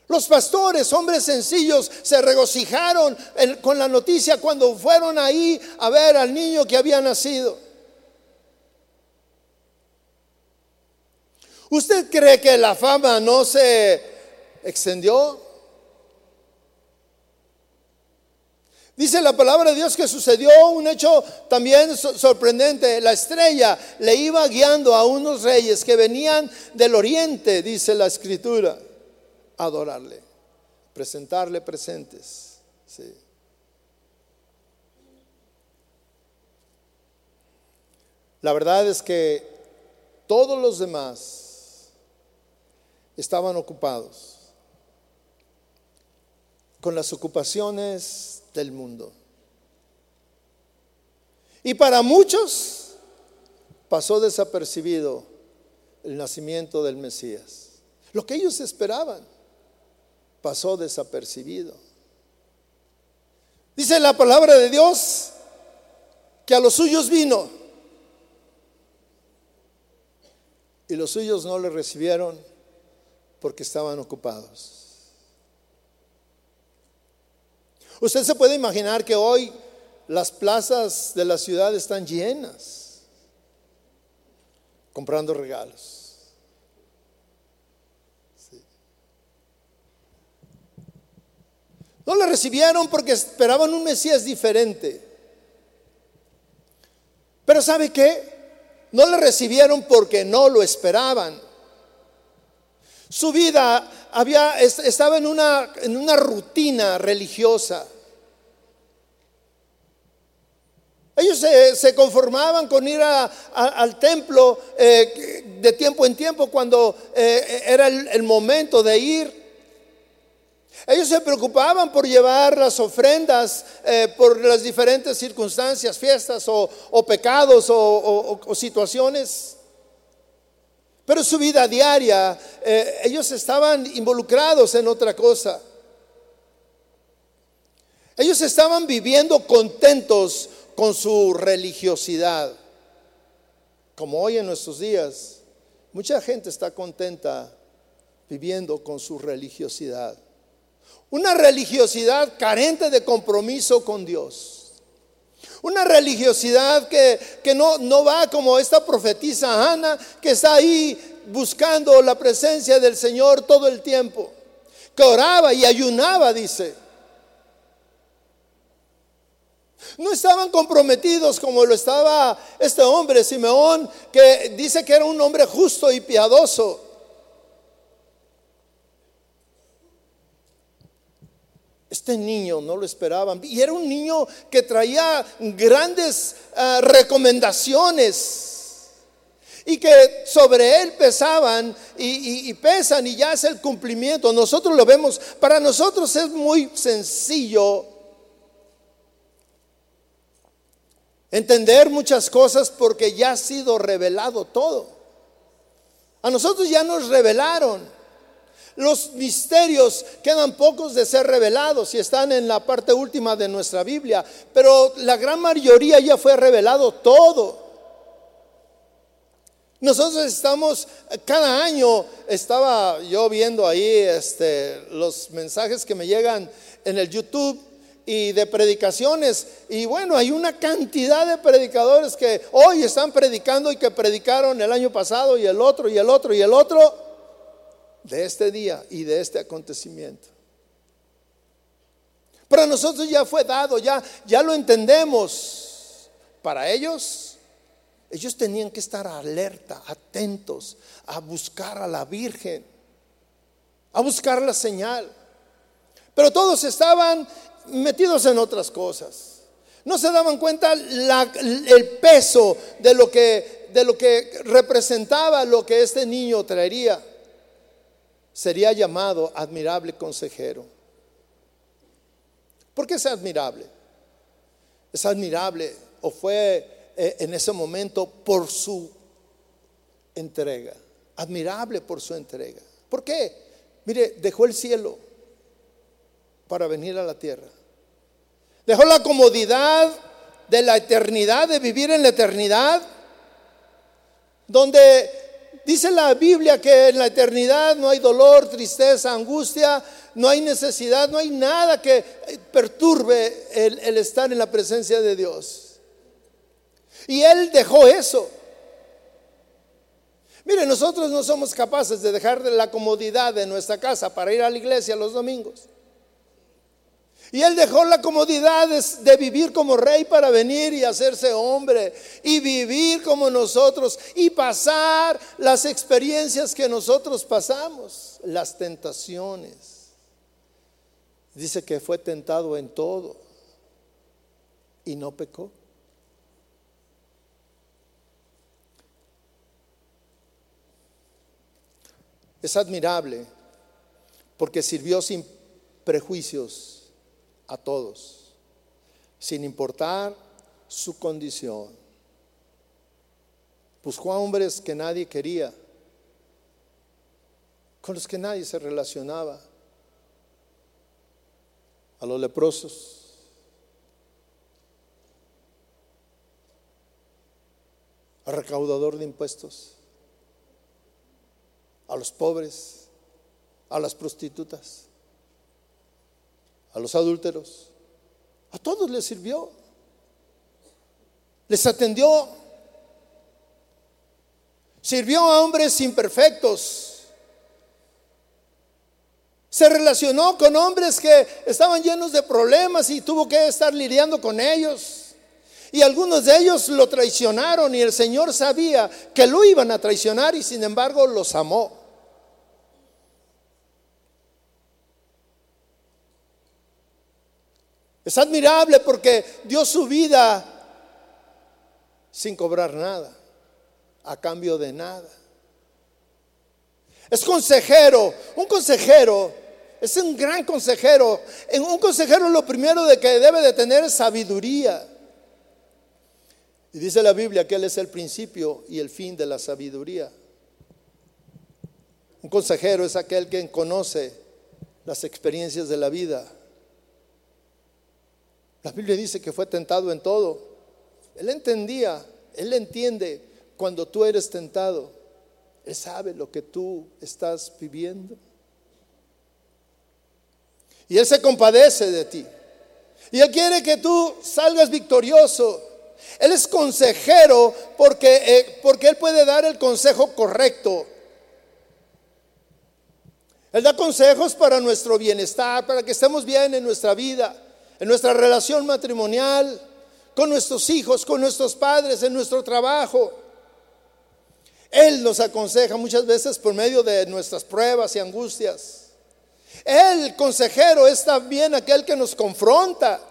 Los pastores, hombres sencillos, se regocijaron con la noticia cuando fueron ahí a ver al niño que había nacido. ¿Usted cree que la fama no se extendió? Dice la palabra de Dios que sucedió un hecho también sorprendente. La estrella le iba guiando a unos reyes que venían del oriente, dice la escritura, a adorarle, presentarle presentes. Sí. La verdad es que todos los demás estaban ocupados con las ocupaciones del mundo. Y para muchos pasó desapercibido el nacimiento del Mesías. Lo que ellos esperaban pasó desapercibido. Dice la palabra de Dios que a los suyos vino y los suyos no le recibieron porque estaban ocupados. Usted se puede imaginar que hoy las plazas de la ciudad están llenas comprando regalos. Sí. No le recibieron porque esperaban un Mesías diferente. Pero ¿sabe qué? No le recibieron porque no lo esperaban. Su vida estaba en una rutina religiosa. Ellos se conformaban con ir al templo de tiempo en tiempo cuando era el momento de ir. Ellos se preocupaban por llevar las ofrendas por las diferentes circunstancias, fiestas o pecados o situaciones. Pero su vida diaria, ellos estaban involucrados en otra cosa. Ellos estaban viviendo contentos con su religiosidad, como hoy en nuestros días. Mucha gente está contenta viviendo con su religiosidad, una religiosidad carente de compromiso con Dios, una religiosidad que no va como esta profetisa Ana, que está ahí buscando la presencia del Señor todo el tiempo, que oraba y ayunaba, dice. No estaban comprometidos como lo estaba este hombre Simeón, que dice que era un hombre justo y piadoso. Este niño no lo esperaban, y era un niño que traía grandes recomendaciones, y que sobre él pesaban y pesan, y ya es el cumplimiento. Nosotros lo vemos, para nosotros es muy sencillo entender muchas cosas porque ya ha sido revelado todo. A nosotros ya nos revelaron. Los misterios quedan pocos de ser revelados y están en la parte última de nuestra Biblia, pero la gran mayoría ya fue revelado todo. Nosotros estamos, cada año estaba yo viendo ahí los mensajes que me llegan en el YouTube, y de predicaciones, y bueno, hay una cantidad de predicadores que hoy están predicando y que predicaron el año pasado y el otro de este día y de este acontecimiento. Para nosotros ya fue dado, ya lo entendemos. Para ellos tenían que estar alerta, atentos, a buscar a la Virgen, a buscar la señal. Pero todos estaban metidos en otras cosas. No se daban cuenta el peso de lo que representaba, lo que este niño traería. Sería llamado admirable consejero. ¿Por qué es admirable? Es admirable, o fue en ese momento, por su entrega. Admirable por su entrega. ¿Por qué? Mire, dejó el cielo para venir a la tierra. Dejó la comodidad de la eternidad, de vivir en la eternidad, donde dice la Biblia que en la eternidad no hay dolor, tristeza, angustia, no hay necesidad, no hay nada que perturbe el estar en la presencia de Dios. Y él dejó eso. Mire, nosotros no somos capaces de dejar la comodidad de nuestra casa para ir a la iglesia los domingos. Y él dejó la comodidad de vivir como rey para venir y hacerse hombre y vivir como nosotros y pasar las experiencias que nosotros pasamos, las tentaciones. Dice que fue tentado en todo y no pecó. Es admirable porque sirvió sin prejuicios a todos, sin importar su condición. Buscó a hombres que nadie quería, con los que nadie se relacionaba, a los leprosos, al recaudador de impuestos, a los pobres, a las prostitutas, a los adúlteros. A todos les sirvió, les atendió. Sirvió a hombres imperfectos. Se relacionó con hombres que estaban llenos de problemas y tuvo que estar lidiando con ellos. Y algunos de ellos lo traicionaron y el Señor sabía que lo iban a traicionar y sin embargo los amó. Es admirable porque dio su vida sin cobrar nada, a cambio de nada. Es consejero. Un consejero es un gran consejero. En un consejero lo primero de que debe de tener es sabiduría. Y dice la Biblia que Él es el principio y el fin de la sabiduría. Un consejero es aquel que conoce las experiencias de la vida. La Biblia dice que fue tentado en todo. Él entendía, Él entiende cuando tú eres tentado. Él sabe lo que tú estás viviendo. Y Él se compadece de ti. Y Él quiere que tú salgas victorioso. Él es consejero porque Él puede dar el consejo correcto. Él da consejos para nuestro bienestar, para que estemos bien en nuestra vida, en nuestra relación matrimonial, con nuestros hijos, con nuestros padres, en nuestro trabajo. Él nos aconseja muchas veces por medio de nuestras pruebas y angustias. El consejero es también aquel que nos confronta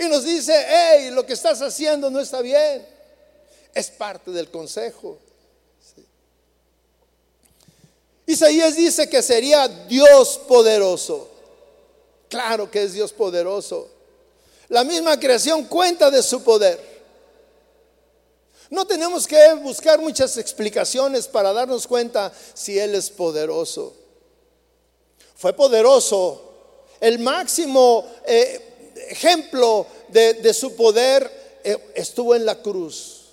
y nos dice: hey, lo que estás haciendo no está bien. Es parte del consejo. Sí. Isaías dice que sería Dios poderoso. Claro que es Dios poderoso. La misma creación cuenta de su poder. No tenemos que buscar muchas explicaciones para darnos cuenta si Él es poderoso. Fue poderoso. El máximo ejemplo de su poder estuvo en la cruz,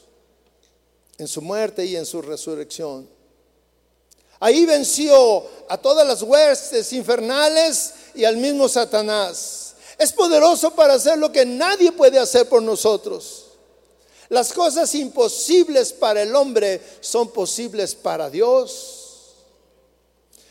en su muerte y en su resurrección. Ahí venció a todas las huestes infernales y al mismo Satanás. Es poderoso para hacer lo que nadie puede hacer por nosotros. Las cosas imposibles para el hombre son posibles para Dios.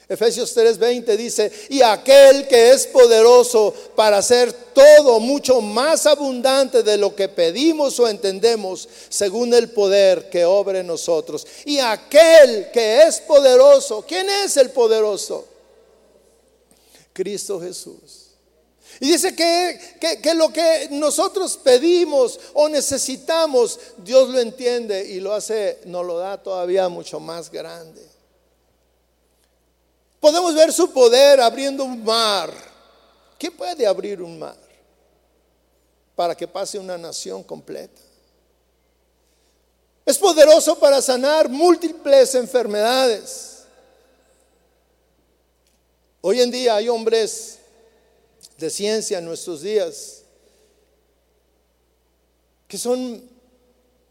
Efesios 3:20 dice: y aquel que es poderoso para hacer todo mucho más abundante de lo que pedimos o entendemos, según el poder que obra en nosotros. Y aquel que es poderoso. ¿Quién es el poderoso? Cristo Jesús. Y dice que lo que nosotros pedimos o necesitamos, Dios lo entiende y lo hace, nos lo da todavía mucho más grande. Podemos ver su poder abriendo un mar. ¿Quién puede abrir un mar para que pase una nación completa? Es poderoso para sanar múltiples enfermedades. Hoy en día hay hombres de ciencia en nuestros días que son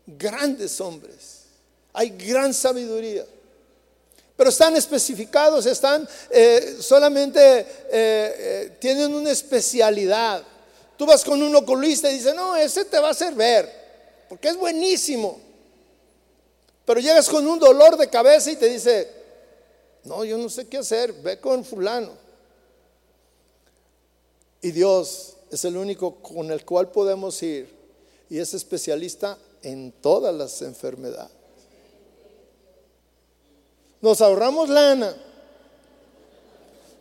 grandes hombres. Hay gran sabiduría. Pero están especificados, solamente tienen una especialidad. Tú vas con un oculista y dices: no, ese te va a hacer ver, porque es buenísimo. Pero llegas con un dolor de cabeza y te dice: no, yo no sé qué hacer, ve con fulano. Y Dios es el único con el cual podemos ir, y es especialista en todas las enfermedades. Nos ahorramos lana,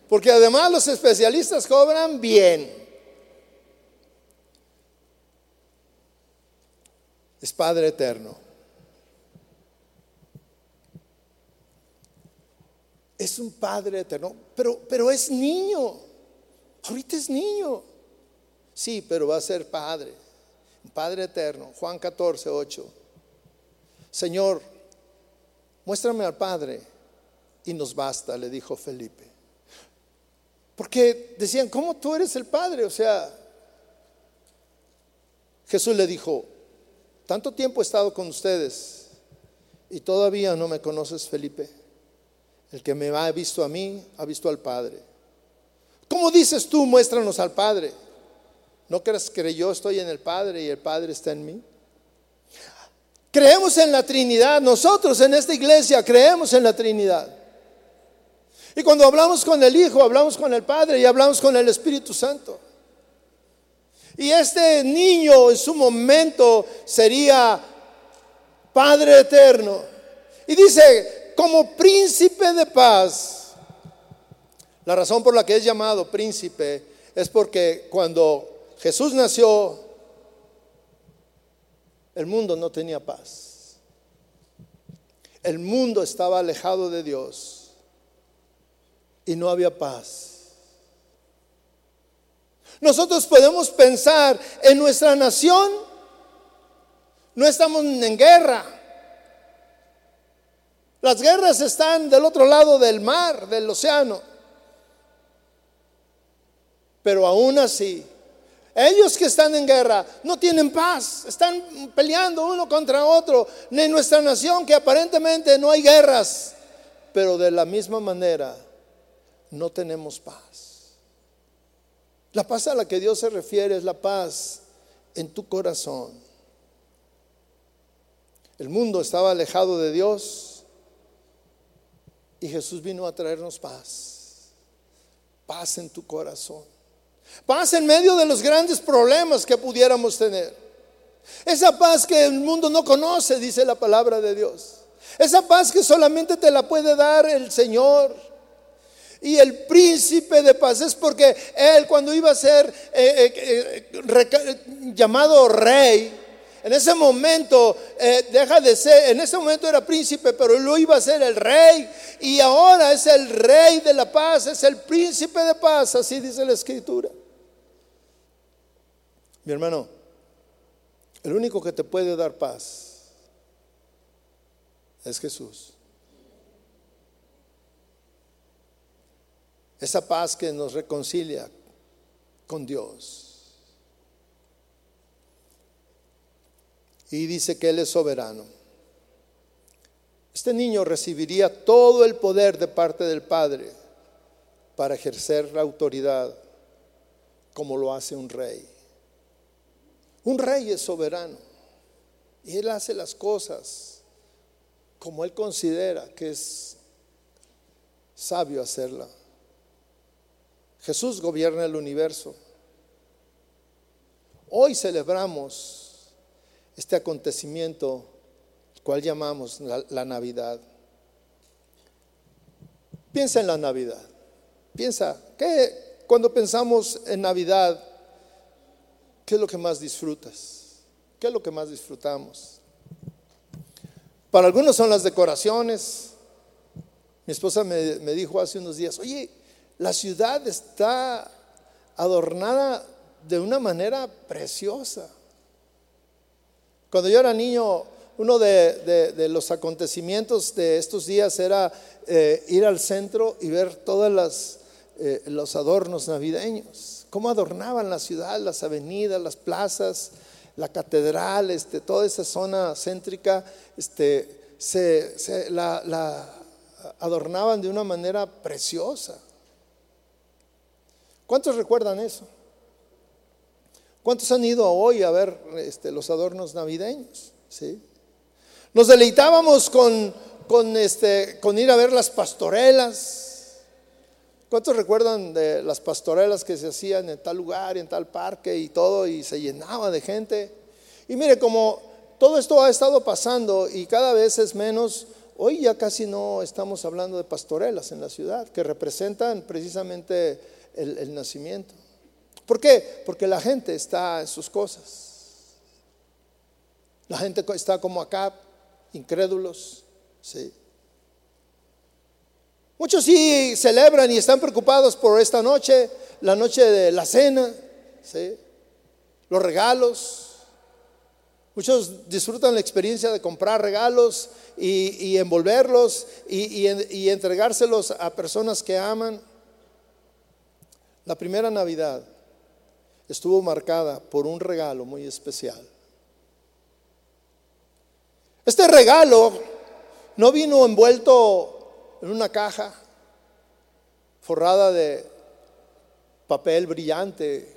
porque además los especialistas cobran bien. Es Padre eterno. es un Padre eterno, pero es niño. Ahorita es niño. Sí, pero va a ser Padre, un Padre eterno. Juan 14:8. Señor, muéstrame al Padre y nos basta, le dijo Felipe. Porque decían, ¿cómo tú eres el Padre? O sea, Jesús le dijo, tanto tiempo he estado con ustedes y todavía no me conoces, Felipe. El que me ha visto a mí, ha visto al Padre. ¿Cómo dices tú, muéstranos al Padre? ¿No crees que yo estoy en el Padre y el Padre está en mí? Creemos en la Trinidad. Nosotros en esta iglesia creemos en la Trinidad. Y cuando hablamos con el Hijo, hablamos con el Padre y hablamos con el Espíritu Santo. Y este niño en su momento sería Padre eterno. Y dice, como príncipe de paz. La razón por la que es llamado príncipe es porque cuando Jesús nació, el mundo no tenía paz. El mundo estaba alejado de Dios y no había paz. Nosotros podemos pensar en nuestra nación, no estamos en guerra. Las guerras están del otro lado del mar, del océano. Pero aún así, ellos que están en guerra no tienen paz, están peleando uno contra otro. En nuestra nación, que aparentemente no hay guerras, pero de la misma manera no tenemos paz. La paz a la que Dios se refiere es la paz en tu corazón. El mundo estaba alejado de Dios y Jesús vino a traernos paz. Paz en tu corazón. Paz en medio de los grandes problemas que pudiéramos tener. Esa paz que el mundo no conoce, dice la palabra de Dios. Esa paz que solamente te la puede dar el Señor. Y el príncipe de paz es porque él, cuando iba a ser llamado rey, en ese momento deja de ser, en ese momento era príncipe, pero lo iba a ser el rey, y ahora es el rey de la paz, es el príncipe de paz, así dice la Escritura. Mi hermano, el único que te puede dar paz es Jesús. Esa paz que nos reconcilia con Dios. Y dice que Él es soberano. Este niño recibiría todo el poder de parte del Padre para ejercer la autoridad como lo hace un rey. Un rey es soberano y Él hace las cosas como Él considera que es sabio hacerla. Jesús gobierna el universo. Hoy celebramos este acontecimiento, el cual llamamos la Navidad. Piensa en la Navidad. Piensa, ¿qué? Cuando pensamos en Navidad, ¿qué es lo que más disfrutas? ¿Qué es lo que más disfrutamos? Para algunos son las decoraciones. Mi esposa me dijo hace unos días, oye, la ciudad está adornada de una manera preciosa. Cuando yo era niño, uno de los acontecimientos de estos días era ir al centro y ver todos los adornos navideños. Cómo adornaban la ciudad, las avenidas, las plazas, la catedral, toda esa zona céntrica, la adornaban de una manera preciosa. ¿Cuántos recuerdan eso? ¿Cuántos han ido hoy a ver los adornos navideños? ¿Sí? Nos deleitábamos con ir a ver las pastorelas. ¿Cuántos recuerdan de las pastorelas que se hacían en tal lugar, en tal parque y todo, y se llenaba de gente? Y mire, como todo esto ha estado pasando y cada vez es menos, hoy ya casi no estamos hablando de pastorelas en la ciudad, que representan precisamente el nacimiento. ¿Por qué? Porque la gente está en sus cosas. La gente está como Acaz, incrédulos, ¿sí? Muchos sí celebran y están preocupados por esta noche, la noche de la cena, ¿sí?, los regalos. Muchos disfrutan la experiencia de comprar regalos y envolverlos y entregárselos a personas que aman. La primera Navidad estuvo marcada por un regalo muy especial. Este regalo no vino envuelto en una caja forrada de papel brillante,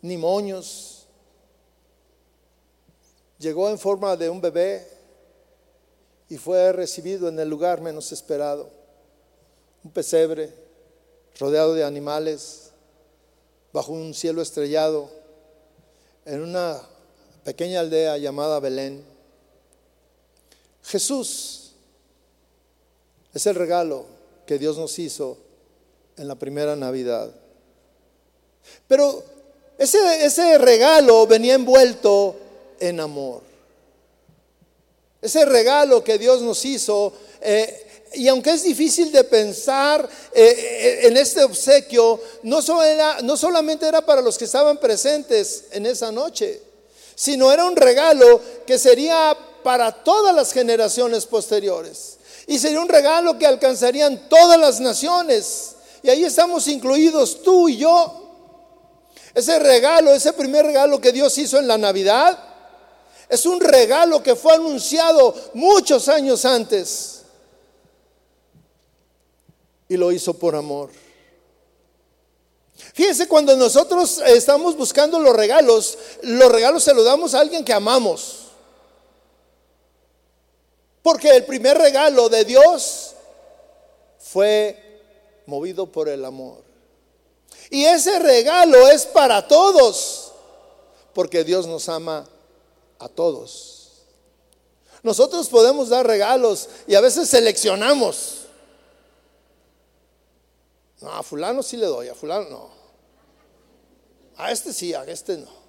ni moños. Llegó en forma de un bebé y fue recibido en el lugar menos esperado. Un pesebre rodeado de animales, bajo un cielo estrellado, en una pequeña aldea llamada Belén. Jesús es el regalo que Dios nos hizo en la primera Navidad. Pero ese regalo venía envuelto en amor. Ese regalo que Dios nos hizo, y aunque es difícil de pensar en este obsequio, no solamente era para los que estaban presentes en esa noche, sino era un regalo que sería para todas las generaciones posteriores. Y sería un regalo que alcanzarían todas las naciones. Y ahí estamos incluidos tú y yo. Ese regalo, ese primer regalo que Dios hizo en la Navidad, es un regalo que fue anunciado muchos años antes. Y lo hizo por amor. Fíjense, cuando nosotros estamos buscando los regalos se los damos a alguien que amamos. Porque el primer regalo de Dios fue movido por el amor. Y ese regalo es para todos, porque Dios nos ama a todos. Nosotros podemos dar regalos y a veces seleccionamos. No, a fulano sí le doy, a fulano no. A este sí, a este no.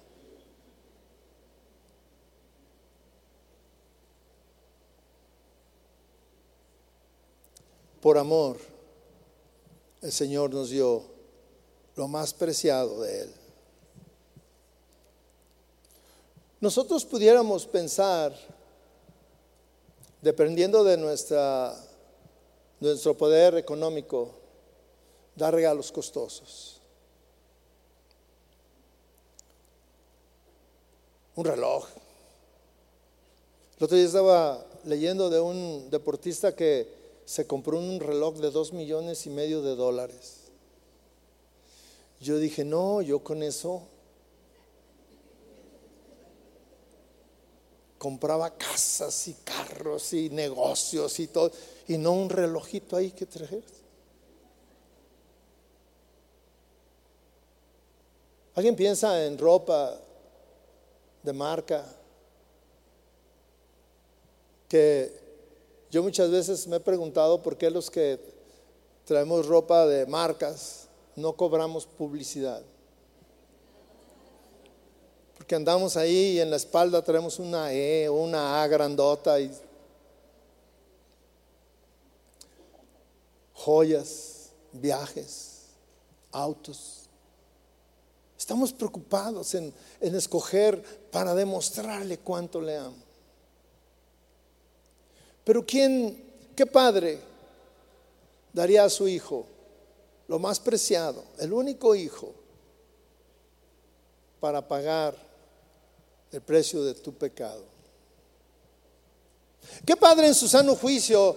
Por amor, el Señor nos dio lo más preciado de Él. Nosotros pudiéramos pensar, dependiendo de nuestro poder económico, dar regalos costosos. Un reloj. El otro día estaba leyendo de un deportista que se compró un reloj de $2,500,000. Yo dije, no, yo con eso compraba casas y carros y negocios y todo, y no un relojito ahí que trajeras. ¿Alguien piensa en ropa de marca? Que yo muchas veces me he preguntado por qué los que traemos ropa de marcas no cobramos publicidad. Porque andamos ahí y en la espalda traemos una E o una A grandota y joyas, viajes, autos. Estamos preocupados en escoger para demostrarle cuánto le amo. Pero ¿qué padre daría a su hijo lo más preciado, el único hijo, para pagar el precio de tu pecado? ¿Qué padre en su sano juicio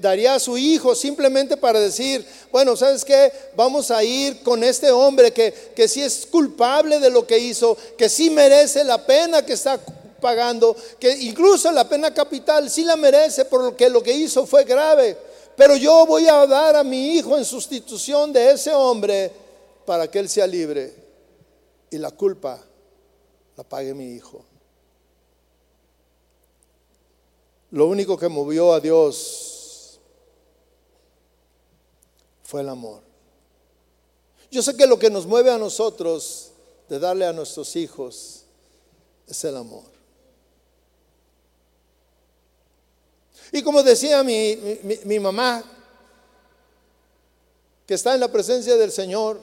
daría a su hijo simplemente para decir, bueno, ¿sabes qué? Vamos a ir con este hombre que sí es culpable de lo que hizo, que sí merece la pena que está pagando, que incluso la pena capital sí la merece porque lo que hizo fue grave, pero yo voy a dar a mi hijo en sustitución de ese hombre para que él sea libre y la culpa la pague mi hijo? Lo único que movió a Dios fue el amor. Yo sé que lo que nos mueve a nosotros de darle a nuestros hijos es el amor. Y como decía mi mamá, que está en la presencia del Señor.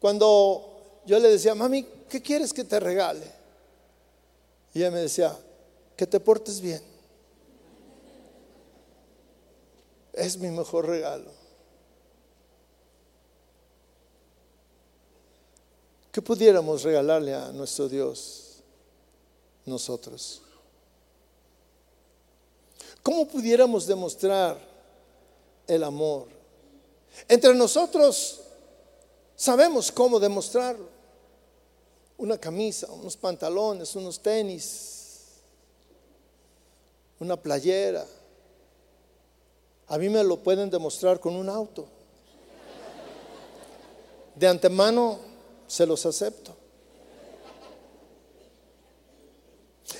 Cuando yo le decía, mami, ¿qué quieres que te regale? Y ella me decía, que te portes bien. Es mi mejor regalo. ¿Qué pudiéramos regalarle a nuestro Dios nosotros? ¿Cómo pudiéramos demostrar el amor? Entre nosotros sabemos cómo demostrarlo. Una camisa, unos pantalones, unos tenis, una playera. A mí me lo pueden demostrar con un auto. De antemano se los acepto.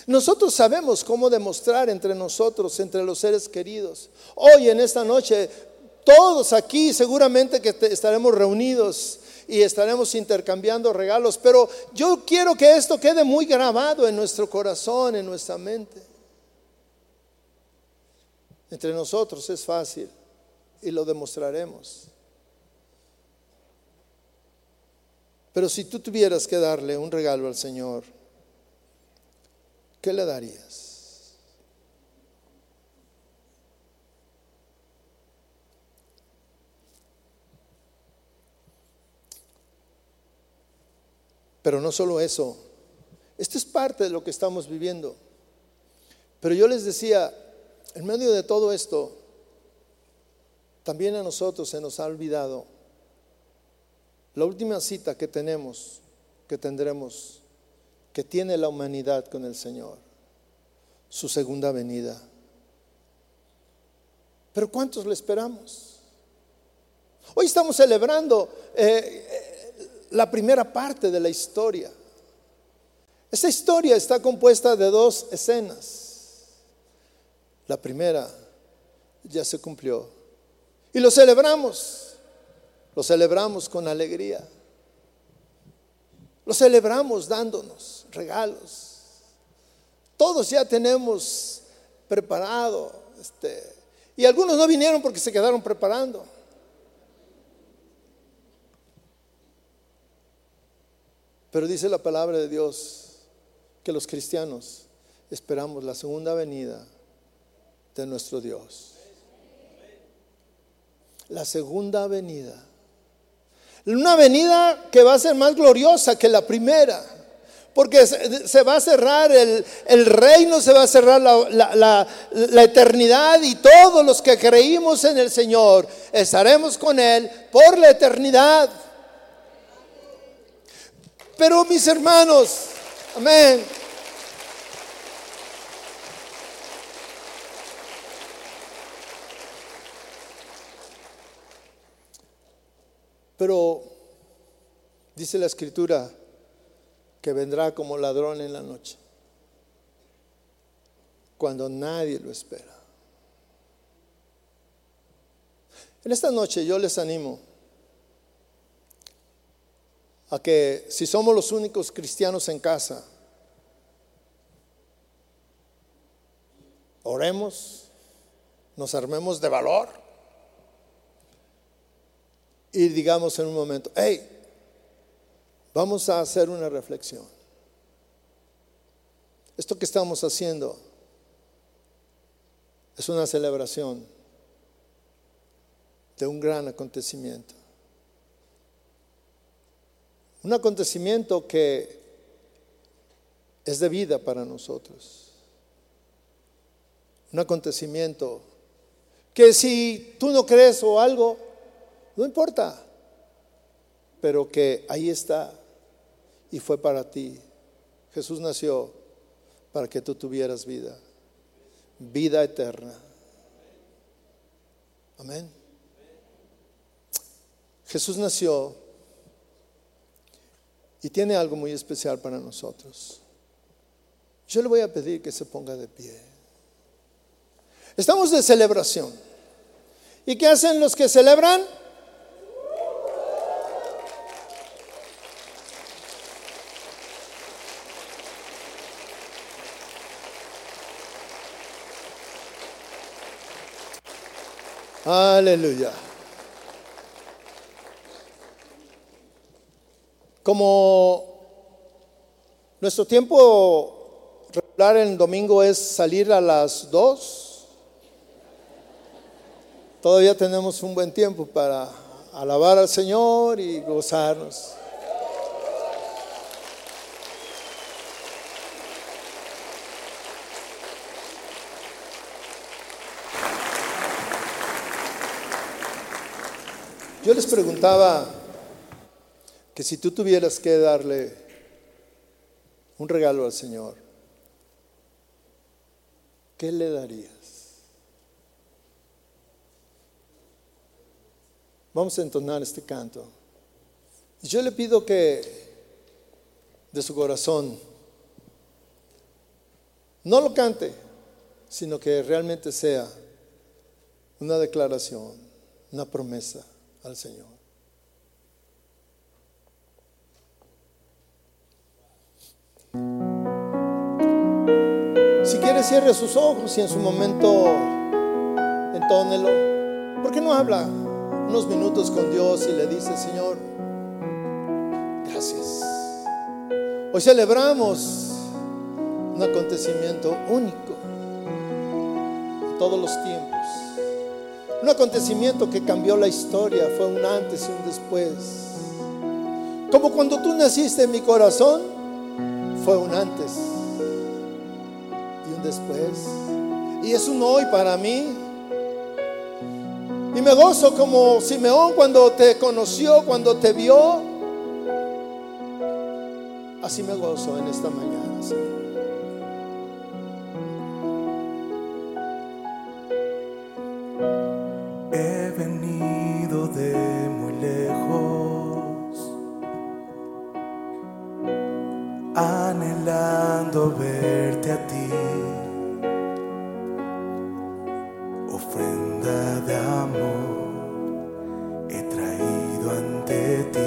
Nosotros sabemos cómo demostrar entre nosotros, entre los seres queridos. Hoy en esta noche, todos aquí seguramente que estaremos reunidos y estaremos intercambiando regalos, pero yo quiero que esto quede muy grabado en nuestro corazón, en nuestra mente. Entre nosotros es fácil y lo demostraremos. Pero si tú tuvieras que darle un regalo al Señor, ¿qué le darías? Pero no solo eso. Esto es parte de lo que estamos viviendo. Pero yo les decía, en medio de todo esto, también a nosotros se nos ha olvidado la última cita que tenemos, que tendremos, que tiene la humanidad con el Señor, su segunda venida. Pero ¿cuántos le esperamos? Hoy estamos celebrando la primera parte de la historia. Esta historia está compuesta de dos escenas. La primera ya se cumplió y lo celebramos. Lo celebramos con alegría. Lo celebramos dándonos regalos. Todos ya tenemos preparado. Y algunos no vinieron porque se quedaron preparando. Pero dice la palabra de Dios que los cristianos esperamos la segunda venida de nuestro Dios. La segunda venida. Una venida que va a ser más gloriosa que la primera, porque se va a cerrar el reino, se va a cerrar la eternidad, y todos los que creímos en el Señor estaremos con Él por la eternidad. Pero mis hermanos, amén. Pero dice la Escritura que vendrá como ladrón en la noche, cuando nadie lo espera. En esta noche yo les animo a que, si somos los únicos cristianos en casa, oremos, nos armemos de valor y digamos en un momento, hey, vamos a hacer una reflexión. Esto que estamos haciendo es una celebración de un gran acontecimiento. Un acontecimiento que es de vida para nosotros. Un acontecimiento que, si tú no crees o algo, no importa, pero que ahí está y fue para ti. Jesús nació para que tú tuvieras vida, vida eterna. Amén. Jesús nació y tiene algo muy especial para nosotros. Yo le voy a pedir que se ponga de pie. Estamos de celebración. ¿Y qué hacen los que celebran? Aleluya. Como nuestro tiempo regular en domingo es salir a las 2, todavía tenemos un buen tiempo para alabar al Señor y gozarnos. Yo les preguntaba que si tú tuvieras que darle un regalo al Señor, ¿qué le darías? Vamos a entonar este canto. Yo le pido que de su corazón no lo cante, sino que realmente sea una declaración, una promesa al Señor. Si quiere, cierre sus ojos y en su momento entónelo. ¿Por qué no habla unos minutos con Dios y le dice: Señor, gracias? Hoy celebramos un acontecimiento único en todos los tiempos. Un acontecimiento que cambió la historia. Fue un antes y un después. Como cuando tú naciste en mi corazón, fue un antes y un después, y es un hoy para mí. Y me gozo como Simeón cuando te conoció, cuando te vio. Así me gozo en esta mañana, Señor. Anhelando verte a ti, ofrenda de amor he traído ante ti,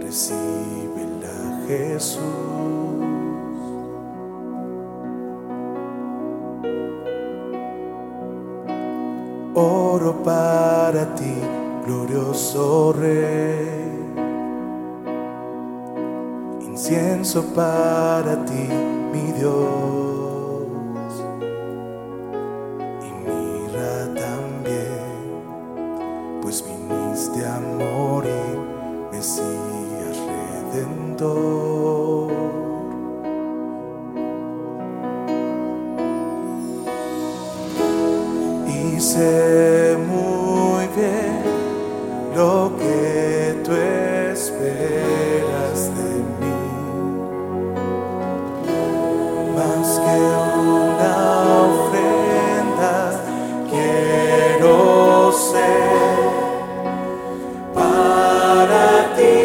recíbela, Jesús. Oro para ti, glorioso Rey, incienso para ti, mi Dios, y mirra también, pues viniste a morir, Mesías Redentor. Y sé muy bien lo que tú esperas de mí, más que una ofrenda quiero ser para ti.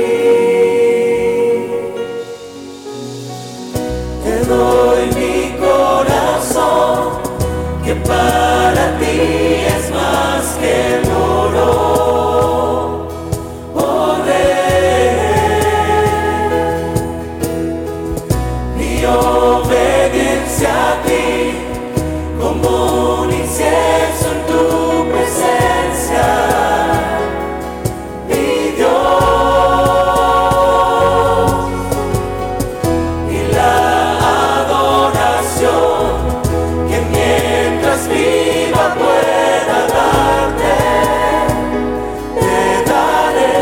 Te doy mi corazón, que para ti es más que el oro. Oh Rey, mi a ti, como un incienso en tu presencia, mi Dios, y la adoración que mientras viva pueda darte, te daré.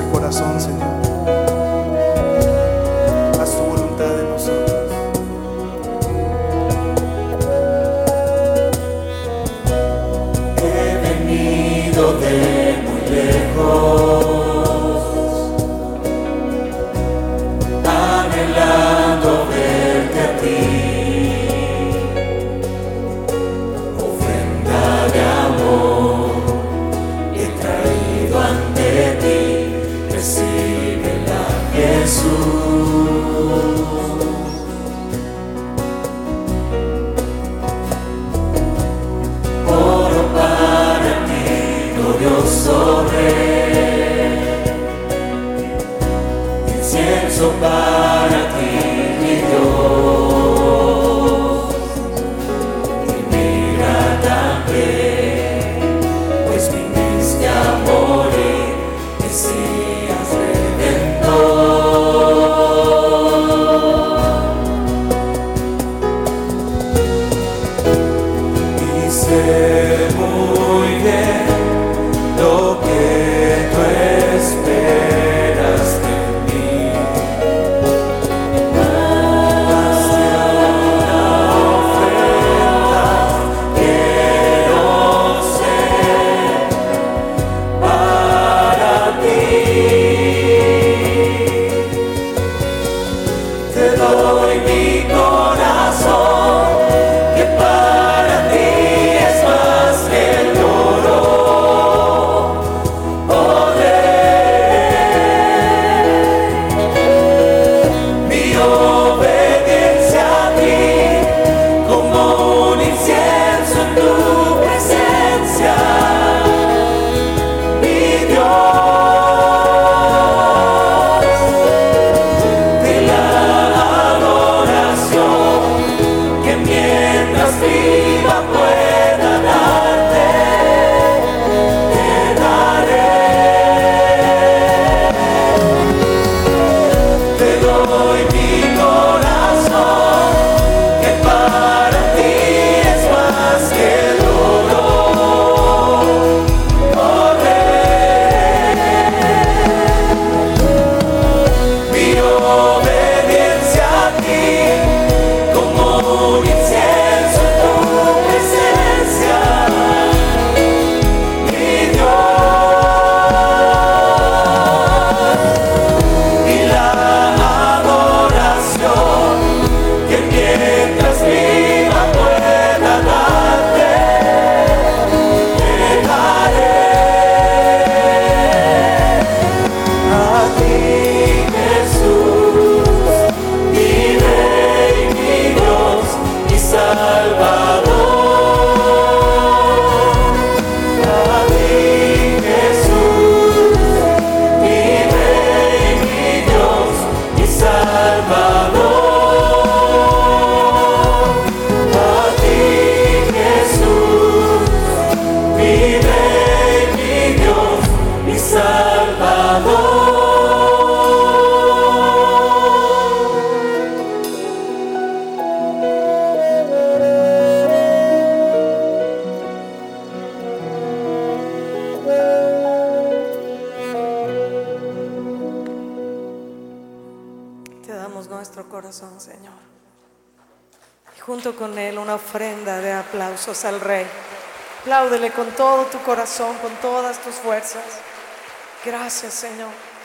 El corazón, Señor, haz tu voluntad en nosotros. He venido de muy lejos, anhelando verte a ti, ofrenda de amor he traído ante ti, recíbela, Jesús. Oro para ti, glorioso Rey, incienso eso para ti, mi Dios. Y mira también, pues viniste a morir, Mesías Redentor. Y sé muy bien lo que tú esperas. Al Rey, apláudele con todo tu corazón, con todas tus fuerzas. Gracias, Señor.